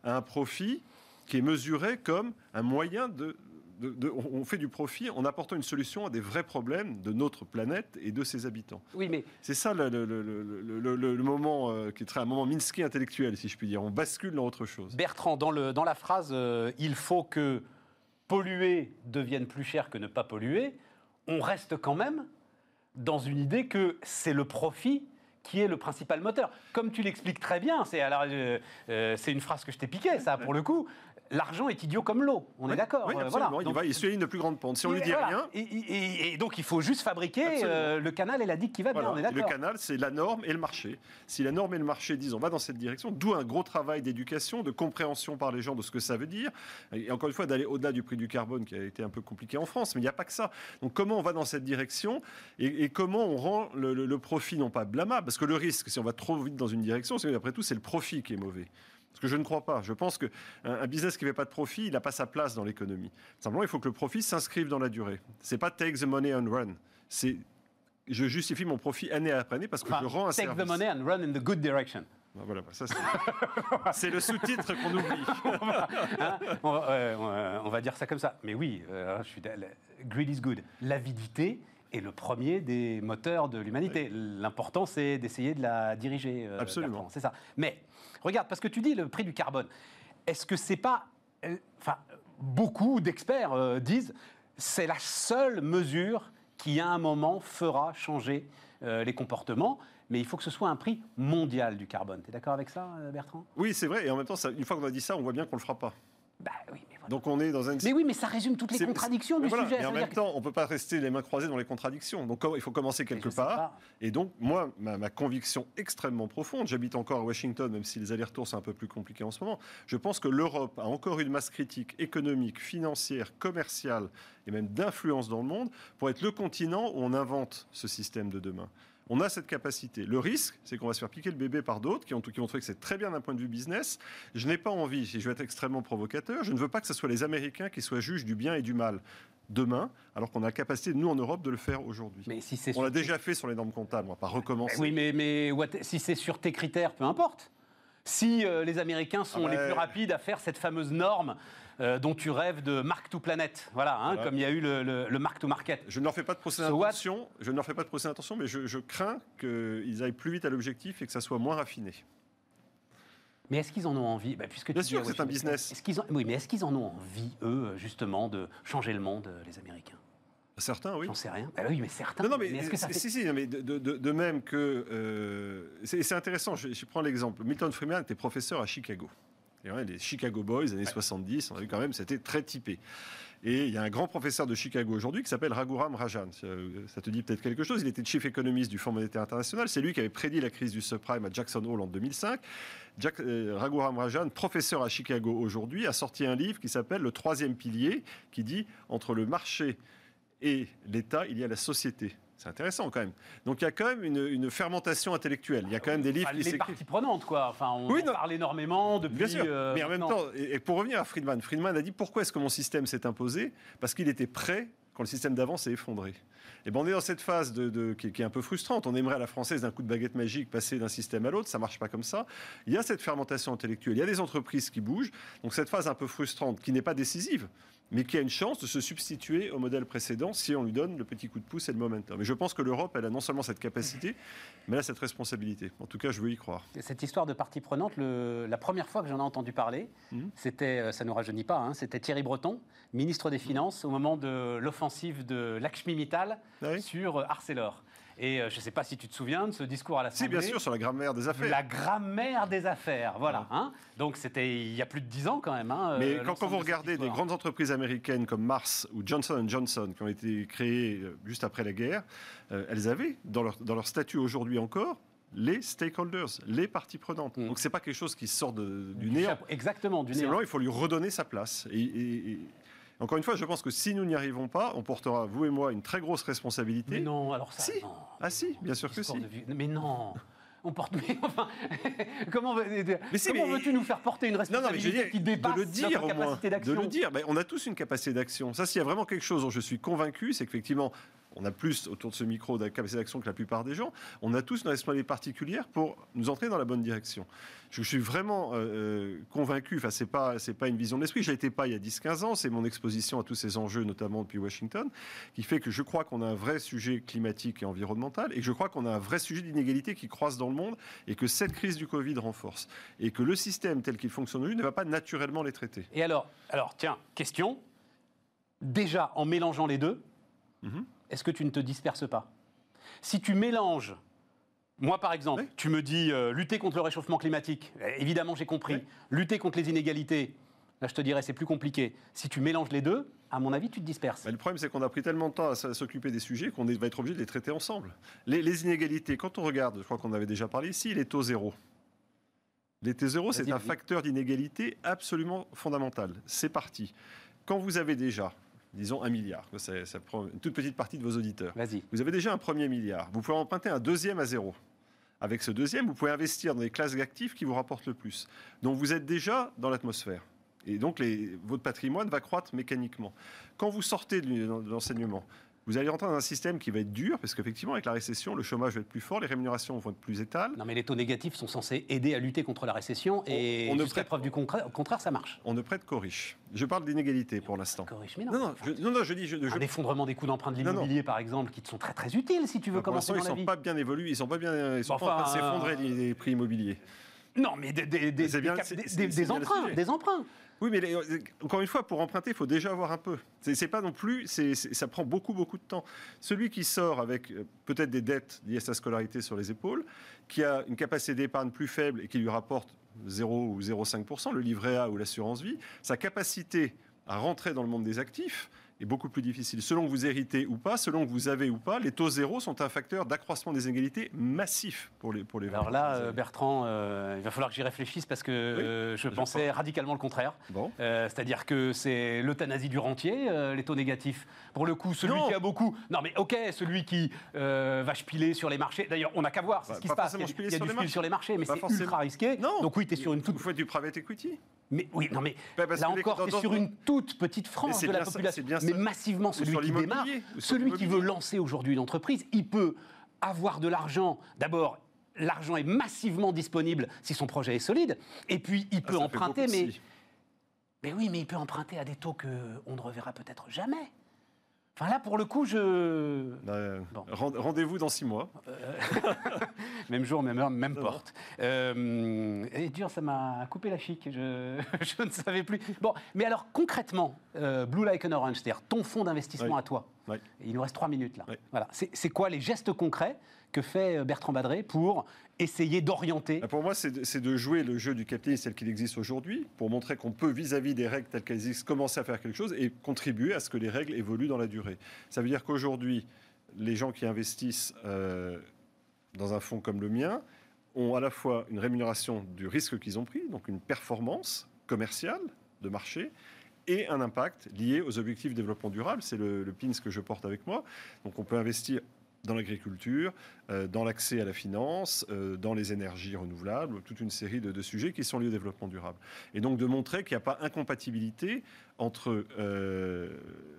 à un profit qui est mesuré comme un moyen de... de, de on fait du profit en apportant une solution à des vrais problèmes de notre planète et de ses habitants. Oui, mais... C'est ça le, le, le, le, le, le moment euh, qui est très, un moment Minsky intellectuel, si je puis dire. On bascule dans autre chose. Bertrand, dans, le, dans la phrase euh, « il faut que... » polluer devienne plus cher que ne pas polluer, on reste quand même dans une idée que c'est le profit qui est le principal moteur. Comme tu l'expliques très bien, c'est, alors, euh, c'est une phrase que je t'ai piquée, ça, pour le coup. L'argent est idiot comme l'eau, on oui, est d'accord. Oui, voilà. Donc, il va essuyer une plus grande pente. Si on ne lui dit voilà. rien... Et, et, et donc, il faut juste fabriquer euh, le canal et la digue qui va voilà. bien, on est d'accord. Et le canal, c'est la norme et le marché. Si la norme et le marché disent, on va dans cette direction, d'où un gros travail d'éducation, de compréhension par les gens de ce que ça veut dire. Et encore une fois, d'aller au-delà du prix du carbone, qui a été un peu compliqué en France, mais il n'y a pas que ça. Donc, comment on va dans cette direction et, et comment on rend le, le, le profit, non pas blâmable, parce que le risque, si on va trop vite dans une direction, c'est qu'après tout, c'est le profit qui est mauvais. Parce que je ne crois pas. Je pense qu'un business qui ne fait pas de profit, il n'a pas sa place dans l'économie. Simplement, il faut que le profit s'inscrive dans la durée. Ce n'est pas « take the money and run ». C'est je justifie mon profit année après année parce que enfin, je rends un service. « Take the money and run in the good direction ». Voilà, ça c'est... c'est le sous-titre qu'on oublie. on, va, hein, on, va, euh, on va dire ça comme ça. Mais oui, euh, je suis greed is good. L'avidité est le premier des moteurs de l'humanité. Oui. L'important, c'est d'essayer de la diriger. Euh, Absolument. C'est ça. Mais... Regarde, parce que tu dis le prix du carbone. Est-ce que c'est pas... Euh, enfin, beaucoup d'experts euh, disent c'est la seule mesure qui, à un moment, fera changer euh, les comportements. Mais il faut que ce soit un prix mondial du carbone. Tu es d'accord avec ça, Bertrand ? Oui, c'est vrai. Et en même temps, ça, une fois qu'on a dit ça, on voit bien qu'on ne le fera pas. Bah, oui, mais, voilà. Donc on est dans un... mais oui, mais ça résume toutes les c'est... contradictions mais du voilà. sujet. Et en même temps, que... on ne peut pas rester les mains croisées dans les contradictions. Donc il faut commencer quelque part. Et donc, moi, ma, ma conviction extrêmement profonde, j'habite encore à Washington, même si les allers-retours sont un peu plus compliqués en ce moment, je pense que l'Europe a encore une masse critique économique, financière, commerciale et même d'influence dans le monde pour être le continent où on invente ce système de demain. On a cette capacité. Le risque, c'est qu'on va se faire piquer le bébé par d'autres qui ont, qui ont trouvé que c'est très bien d'un point de vue business. Je n'ai pas envie, si je vais être extrêmement provocateur, je ne veux pas que ce soit les Américains qui soient juges du bien et du mal demain, alors qu'on a la capacité, nous, en Europe, de le faire aujourd'hui. Mais si c'est on l'a tes... déjà fait sur les normes comptables, on ne va pas recommencer. Oui, mais, mais what, si c'est sur tes critères, peu importe. Si euh, les Américains sont ah ouais. les plus rapides à faire cette fameuse norme euh, dont tu rêves de Mark to Planet, voilà, hein, voilà. comme il y a eu le, le, le Mark to Market. Je ne leur fais pas de procès d'intention, je ne leur fais pas de procès d'intention, mais je, je crains qu'ils aillent plus vite à l'objectif et que ça soit moins raffiné. Mais est-ce qu'ils en ont envie bah, puisque bien tu sûr, dis, que ouais, c'est un business. Est-ce qu'ils en... Oui, mais est-ce qu'ils en ont envie, eux, justement, de changer le monde, les Américains ? Certains, oui. J'en sais rien. Ah oui, mais certains. Non, non, mais, mais est-ce que ça fait... si, si, mais de, de, de même que... Euh, c'est, c'est intéressant, je, je prends l'exemple. Milton Friedman était professeur à Chicago. Et ouais, les Chicago Boys, années ouais. soixante-dix, on a vu quand même, c'était très typé. Et il y a un grand professeur de Chicago aujourd'hui qui s'appelle Raghuram Rajan. Ça te dit peut-être quelque chose. Il était chief économiste du Fonds monétaire international. C'est lui qui avait prédit la crise du subprime à Jackson Hole en deux mille cinq. Jack, euh, Raghuram Rajan, professeur à Chicago aujourd'hui, a sorti un livre qui s'appelle « Le troisième pilier » qui dit « Entre le marché et l'État, il y a la société. C'est intéressant quand même. Donc il y a quand même une, une fermentation intellectuelle. Il y a quand même des livres enfin, qui s'écrivent. Les parties prenantes, quoi. Enfin, on oui, en parle énormément depuis... Bien sûr, euh, mais en même temps, et pour revenir à Friedman, Friedman a dit pourquoi est-ce que mon système s'est imposé ? Parce qu'il était prêt quand le système d'avant s'est effondré. Et ben on est dans cette phase de, de, qui, qui est un peu frustrante. On aimerait à la française, d'un coup de baguette magique, passer d'un système à l'autre. Ça ne marche pas comme ça. Il y a cette fermentation intellectuelle. Il y a des entreprises qui bougent. Donc cette phase un peu frustrante, qui n'est pas décisive, mais qui a une chance de se substituer au modèle précédent si on lui donne le petit coup de pouce et le momentum. Mais je pense que l'Europe, elle a non seulement cette capacité, mais elle a cette responsabilité. En tout cas, je veux y croire. Cette histoire de partie prenante, le, la première fois que j'en ai entendu parler, mmh. c'était, ça ne nous rajeunit pas, hein, c'était Thierry Breton, ministre des Finances, mmh. au moment de l'offensive de Lakshmi Mittal ah oui. sur Arcelor. Et je ne sais pas si tu te souviens de ce discours à l'Assemblée. Si, bien sûr, sur la grammaire des affaires. La grammaire des affaires, voilà. Ah. Hein. Donc, c'était il y a plus de dix ans quand même. Hein, mais quand, quand vous regardez des grandes entreprises américaines comme Mars ou Johnson and Johnson, qui ont été créées juste après la guerre, euh, elles avaient, dans leur, dans leur statut aujourd'hui encore, les stakeholders, les parties prenantes. Mmh. Donc, ce n'est pas quelque chose qui sort de, du, du néant. Chapeau. Exactement, du néant. Simplement, il faut lui redonner sa place. Et... et, et encore une fois, je pense que si nous n'y arrivons pas, on portera, vous et moi, une très grosse responsabilité. Mais non, alors ça... Si. Non. Ah si, bien sûr que si. Mais non, on porte... Mais enfin, comment mais si, comment mais... veux-tu nous faire porter une responsabilité non, non, mais je qui dire, dépasse de le dire, notre capacité d'action ? De le dire, ben, on a tous une capacité d'action. Ça, s'il y a vraiment quelque chose dont je suis convaincu, c'est qu'effectivement... on a plus autour de ce micro de capacité d'action que la plupart des gens, on a tous une responsabilité particulière pour nous entrer dans la bonne direction. Je suis vraiment euh, convaincu, enfin c'est pas, c'est pas une vision de l'esprit, je l'étais pas il y a dix à quinze ans, c'est mon exposition à tous ces enjeux, notamment depuis Washington, qui fait que je crois qu'on a un vrai sujet climatique et environnemental, et que je crois qu'on a un vrai sujet d'inégalité qui croise dans le monde, et que cette crise du Covid renforce, et que le système tel qu'il fonctionne aujourd'hui ne va pas naturellement les traiter. Et alors, alors tiens, question, déjà en mélangeant les deux, mm-hmm. est-ce que tu ne te disperses pas ? Si tu mélanges, moi par exemple, oui. tu me dis euh, lutter contre le réchauffement climatique, évidemment j'ai compris, oui. lutter contre les inégalités, là je te dirais c'est plus compliqué. Si tu mélanges les deux, à mon avis, tu te disperses. Bah, le problème, c'est qu'on a pris tellement de temps à s'occuper des sujets qu'on va être obligé de les traiter ensemble. Les, les inégalités, quand on regarde, je crois qu'on avait déjà parlé ici, les taux zéro. Les taux zéro, c'est un facteur d'inégalité absolument fondamental. C'est parti. Quand vous avez déjà... disons un milliard, ça, ça prend une toute petite partie de vos auditeurs. Vas-y. Vous avez déjà un premier milliard, vous pouvez emprunter un deuxième à zéro. Avec ce deuxième, vous pouvez investir dans les classes d'actifs qui vous rapportent le plus. Donc vous êtes déjà dans l'atmosphère. Et donc les, votre patrimoine va croître mécaniquement. Quand vous sortez de l'enseignement, vous allez rentrer dans un système qui va être dur, parce qu'effectivement, avec la récession, le chômage va être plus fort, les rémunérations vont être plus étales. Non, mais les taux négatifs sont censés aider à lutter contre la récession, et on, on jusqu'à prête... preuve du contraire, au contraire, ça marche. On ne prête qu'aux riches. Je parle d'inégalités pour l'instant. Mais non, non, non, je, non, non, je dis... Je, je... Un effondrement des coûts d'emprunt de l'immobilier, par exemple, qui te sont très, très utiles, si tu veux ben, commencer dans la vie. Pour l'instant, ils ne sont pas bien évolués, ils ne sont pas bien... Ils sont enfin, pas en train de s'effondrer, euh... les, les prix immobiliers. Non, mais des, des, des, des, bien, des, des, des, des emprunts, des emprunts. Oui, mais les, encore une fois, pour emprunter, il faut déjà avoir un peu. C'est, c'est pas non plus, c'est, c'est, ça prend beaucoup, beaucoup de temps. Celui qui sort avec euh, peut-être des dettes liées à sa scolarité sur les épaules, qui a une capacité d'épargne plus faible et qui lui rapporte zéro ou zéro virgule cinq pour cent, le livret A ou l'assurance vie, sa capacité à rentrer dans le monde des actifs est beaucoup plus difficile. Selon que vous héritez ou pas, selon que vous avez ou pas, les taux zéro sont un facteur d'accroissement des inégalités massif pour les, pour les Alors là, euh, Bertrand, euh, il va falloir que j'y réfléchisse parce que oui, euh, je pensais pas. Radicalement le contraire. Bon. Euh, c'est-à-dire que c'est l'euthanasie du rentier, euh, les taux négatifs. Pour le coup, celui non. qui a beaucoup... Non mais ok, celui qui euh, va spiler sur les marchés. D'ailleurs, on n'a qu'à voir bah, ce qui se passe. Il y a, il y a sur du spil sur les marchés, mais pas c'est forcément. Ultra risqué. Non. Donc oui, tu es sur une toute... Vous faites du private equity. Mais oui, non mais bah là encore, c'est sur une toute petite frange de la population, ça, mais massivement celui qui démarre, celui qui veut lancer aujourd'hui une entreprise, il peut avoir de l'argent. D'abord, l'argent est massivement disponible si son projet est solide, et puis il peut ah, emprunter, mais si. mais oui, mais il peut emprunter à des taux que on ne reverra peut-être jamais. Enfin là, pour le coup, je... Euh, bon. Rendez-vous dans six mois. Euh... même jour, même heure, même non, porte. Euh... Et dur, ça m'a coupé la chic. Je... je ne savais plus. Bon, mais alors concrètement, euh, Blue Like an Orange, c'est-à-dire ton fonds d'investissement oui. à toi. Oui. Il nous reste trois minutes là. Oui. Voilà. C'est, c'est quoi les gestes concrets que fait Bertrand Badré pour essayer d'orienter ? Pour moi, c'est de, c'est de jouer le jeu du capitalisme tel qu'il existe aujourd'hui, pour montrer qu'on peut, vis-à-vis des règles telles qu'elles existent, commencer à faire quelque chose et contribuer à ce que les règles évoluent dans la durée. Ça veut dire qu'aujourd'hui, les gens qui investissent euh, dans un fonds comme le mien ont à la fois une rémunération du risque qu'ils ont pris, donc une performance commerciale de marché, et un impact lié aux objectifs de développement durable. C'est le, le P I N S que je porte avec moi. Donc on peut investir dans l'agriculture, euh, dans l'accès à la finance, euh, dans les énergies renouvelables, toute une série de, de sujets qui sont liés au développement durable. Et donc de montrer qu'il n'y a pas incompatibilité entre euh,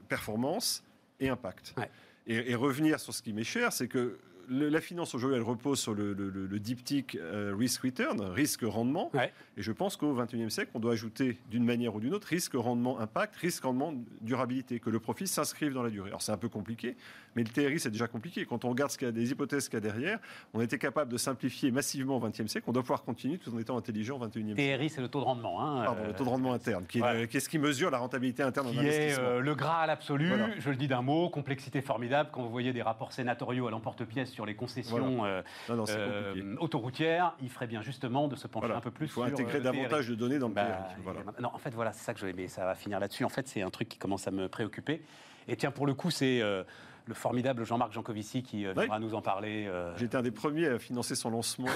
performance et impact. Ouais. Et, et revenir sur ce qui m'est cher, c'est que le, la finance aujourd'hui, elle repose sur le, le, le, le diptyque euh, risk-return, risque-rendement. Ouais. Et je pense qu'au vingt et unième siècle, on doit ajouter d'une manière ou d'une autre risque-rendement-impact, risque-rendement-durabilité, que le profit s'inscrive dans la durée. Alors c'est un peu compliqué, mais le T R I, c'est déjà compliqué. Quand on regarde ce qu'il y a, des hypothèses qu'il y a derrière, on a été capable de simplifier massivement au vingtième siècle. On doit pouvoir continuer tout en étant intelligent au vingt et unième siècle. T R I, c'est le taux de rendement. Hein, Pardon, euh, le taux de rendement interne, qui est, ouais. euh, qui est ce qui mesure la rentabilité interne en investissement. Euh, le gras à l'absolu, voilà. Je le dis d'un mot, complexité formidable. Quand vous voyez des rapports sénatoriaux à l'emporte-pièce sur les concessions voilà. euh, non, non, euh, autoroutières, il ferait bien justement de se pencher voilà. un peu plus sur... Il faut sur intégrer davantage de données dans le bah, P R I. Voilà. Non, en fait, voilà, c'est ça que j'avais, mais ça va finir là-dessus. En fait, c'est un truc qui commence à me préoccuper. Et tiens, pour le coup, c'est euh, le formidable Jean-Marc Jancovici qui euh, oui. viendra nous en parler. Euh... J'étais un des premiers à financer son lancement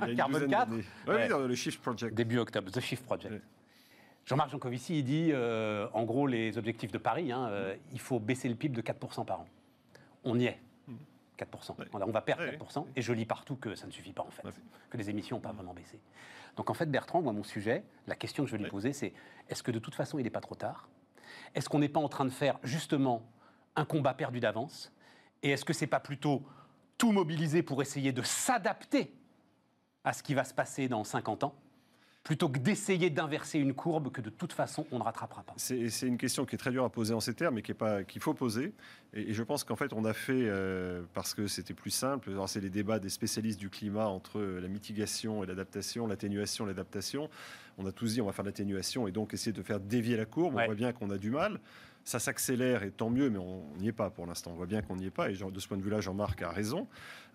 il y a une Carbone quatre ouais, ouais. Oui, le Shift Project. Début octobre, The Shift Project. Ouais. Jean-Marc Jancovici, il dit, euh, en gros, les objectifs de Paris, hein, euh, il faut baisser le P I B de quatre pour cent par an. On y est. quatre pour cent. Ouais. On va perdre ouais. quatre pour cent. Et je lis partout que ça ne suffit pas, en fait. Ouais. Que les émissions n'ont pas vraiment baissé. Donc, en fait, Bertrand, moi, mon sujet, la question que je vais lui ouais. poser, c'est est-ce que de toute façon, il n'est pas trop tard ? Est-ce qu'on n'est pas en train de faire, justement, un combat perdu d'avance ? Et est-ce que ce n'est pas plutôt tout mobiliser pour essayer de s'adapter à ce qui va se passer dans cinquante ans ? Plutôt que d'essayer d'inverser une courbe que de toute façon on ne rattrapera pas. C'est, c'est une question qui est très dure à poser en ces termes, mais qui est pas, qu'il faut poser. Et, et je pense qu'en fait on a fait euh, parce que c'était plus simple. Alors c'est les débats des spécialistes du climat entre la mitigation et l'adaptation, l'atténuation, l'adaptation. On a tous dit on va faire l'atténuation et donc essayer de faire dévier la courbe. Ouais. On voit bien qu'on a du mal. Ça s'accélère et tant mieux, mais on n'y est pas pour l'instant. On voit bien qu'on n'y est pas et genre, de ce point de vue-là, Jean-Marc a raison.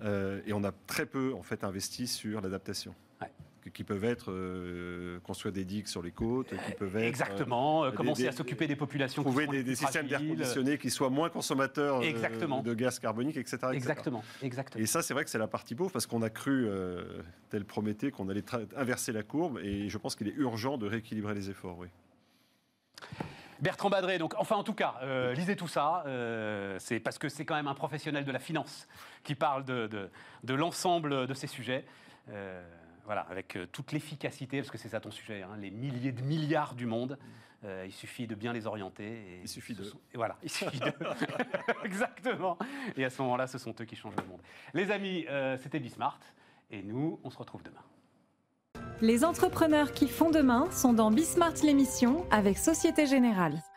Euh, et on a très peu en fait investi sur l'adaptation. Ouais. Qui peuvent être euh, construire des digues sur les côtes, qui peuvent être... Exactement, euh, commencer des, à s'occuper des populations... Trouver qui des, des systèmes d'air conditionné qui soient moins consommateurs euh, de gaz carbonique, et cetera, et cetera. Exactement, exactement. Et ça, c'est vrai que c'est la partie pauvre, parce qu'on a cru, euh, tel Prométhée, qu'on allait tra- inverser la courbe, et je pense qu'il est urgent de rééquilibrer les efforts, oui. Bertrand Badré, donc, enfin en tout cas, euh, lisez tout ça, euh, c'est parce que c'est quand même un professionnel de la finance qui parle de, de, de l'ensemble de ces sujets. Euh, Voilà, avec euh, toute l'efficacité, parce que c'est ça ton sujet, hein, les milliers de milliards du monde, euh, il suffit de bien les orienter. Et il suffit de... Sont... Et voilà, il suffit de... Exactement. Et à ce moment-là, ce sont eux qui changent le monde. Les amis, euh, c'était Bismarck, et nous, on se retrouve demain. Les entrepreneurs qui font demain sont dans Bismarck l'émission avec Société Générale.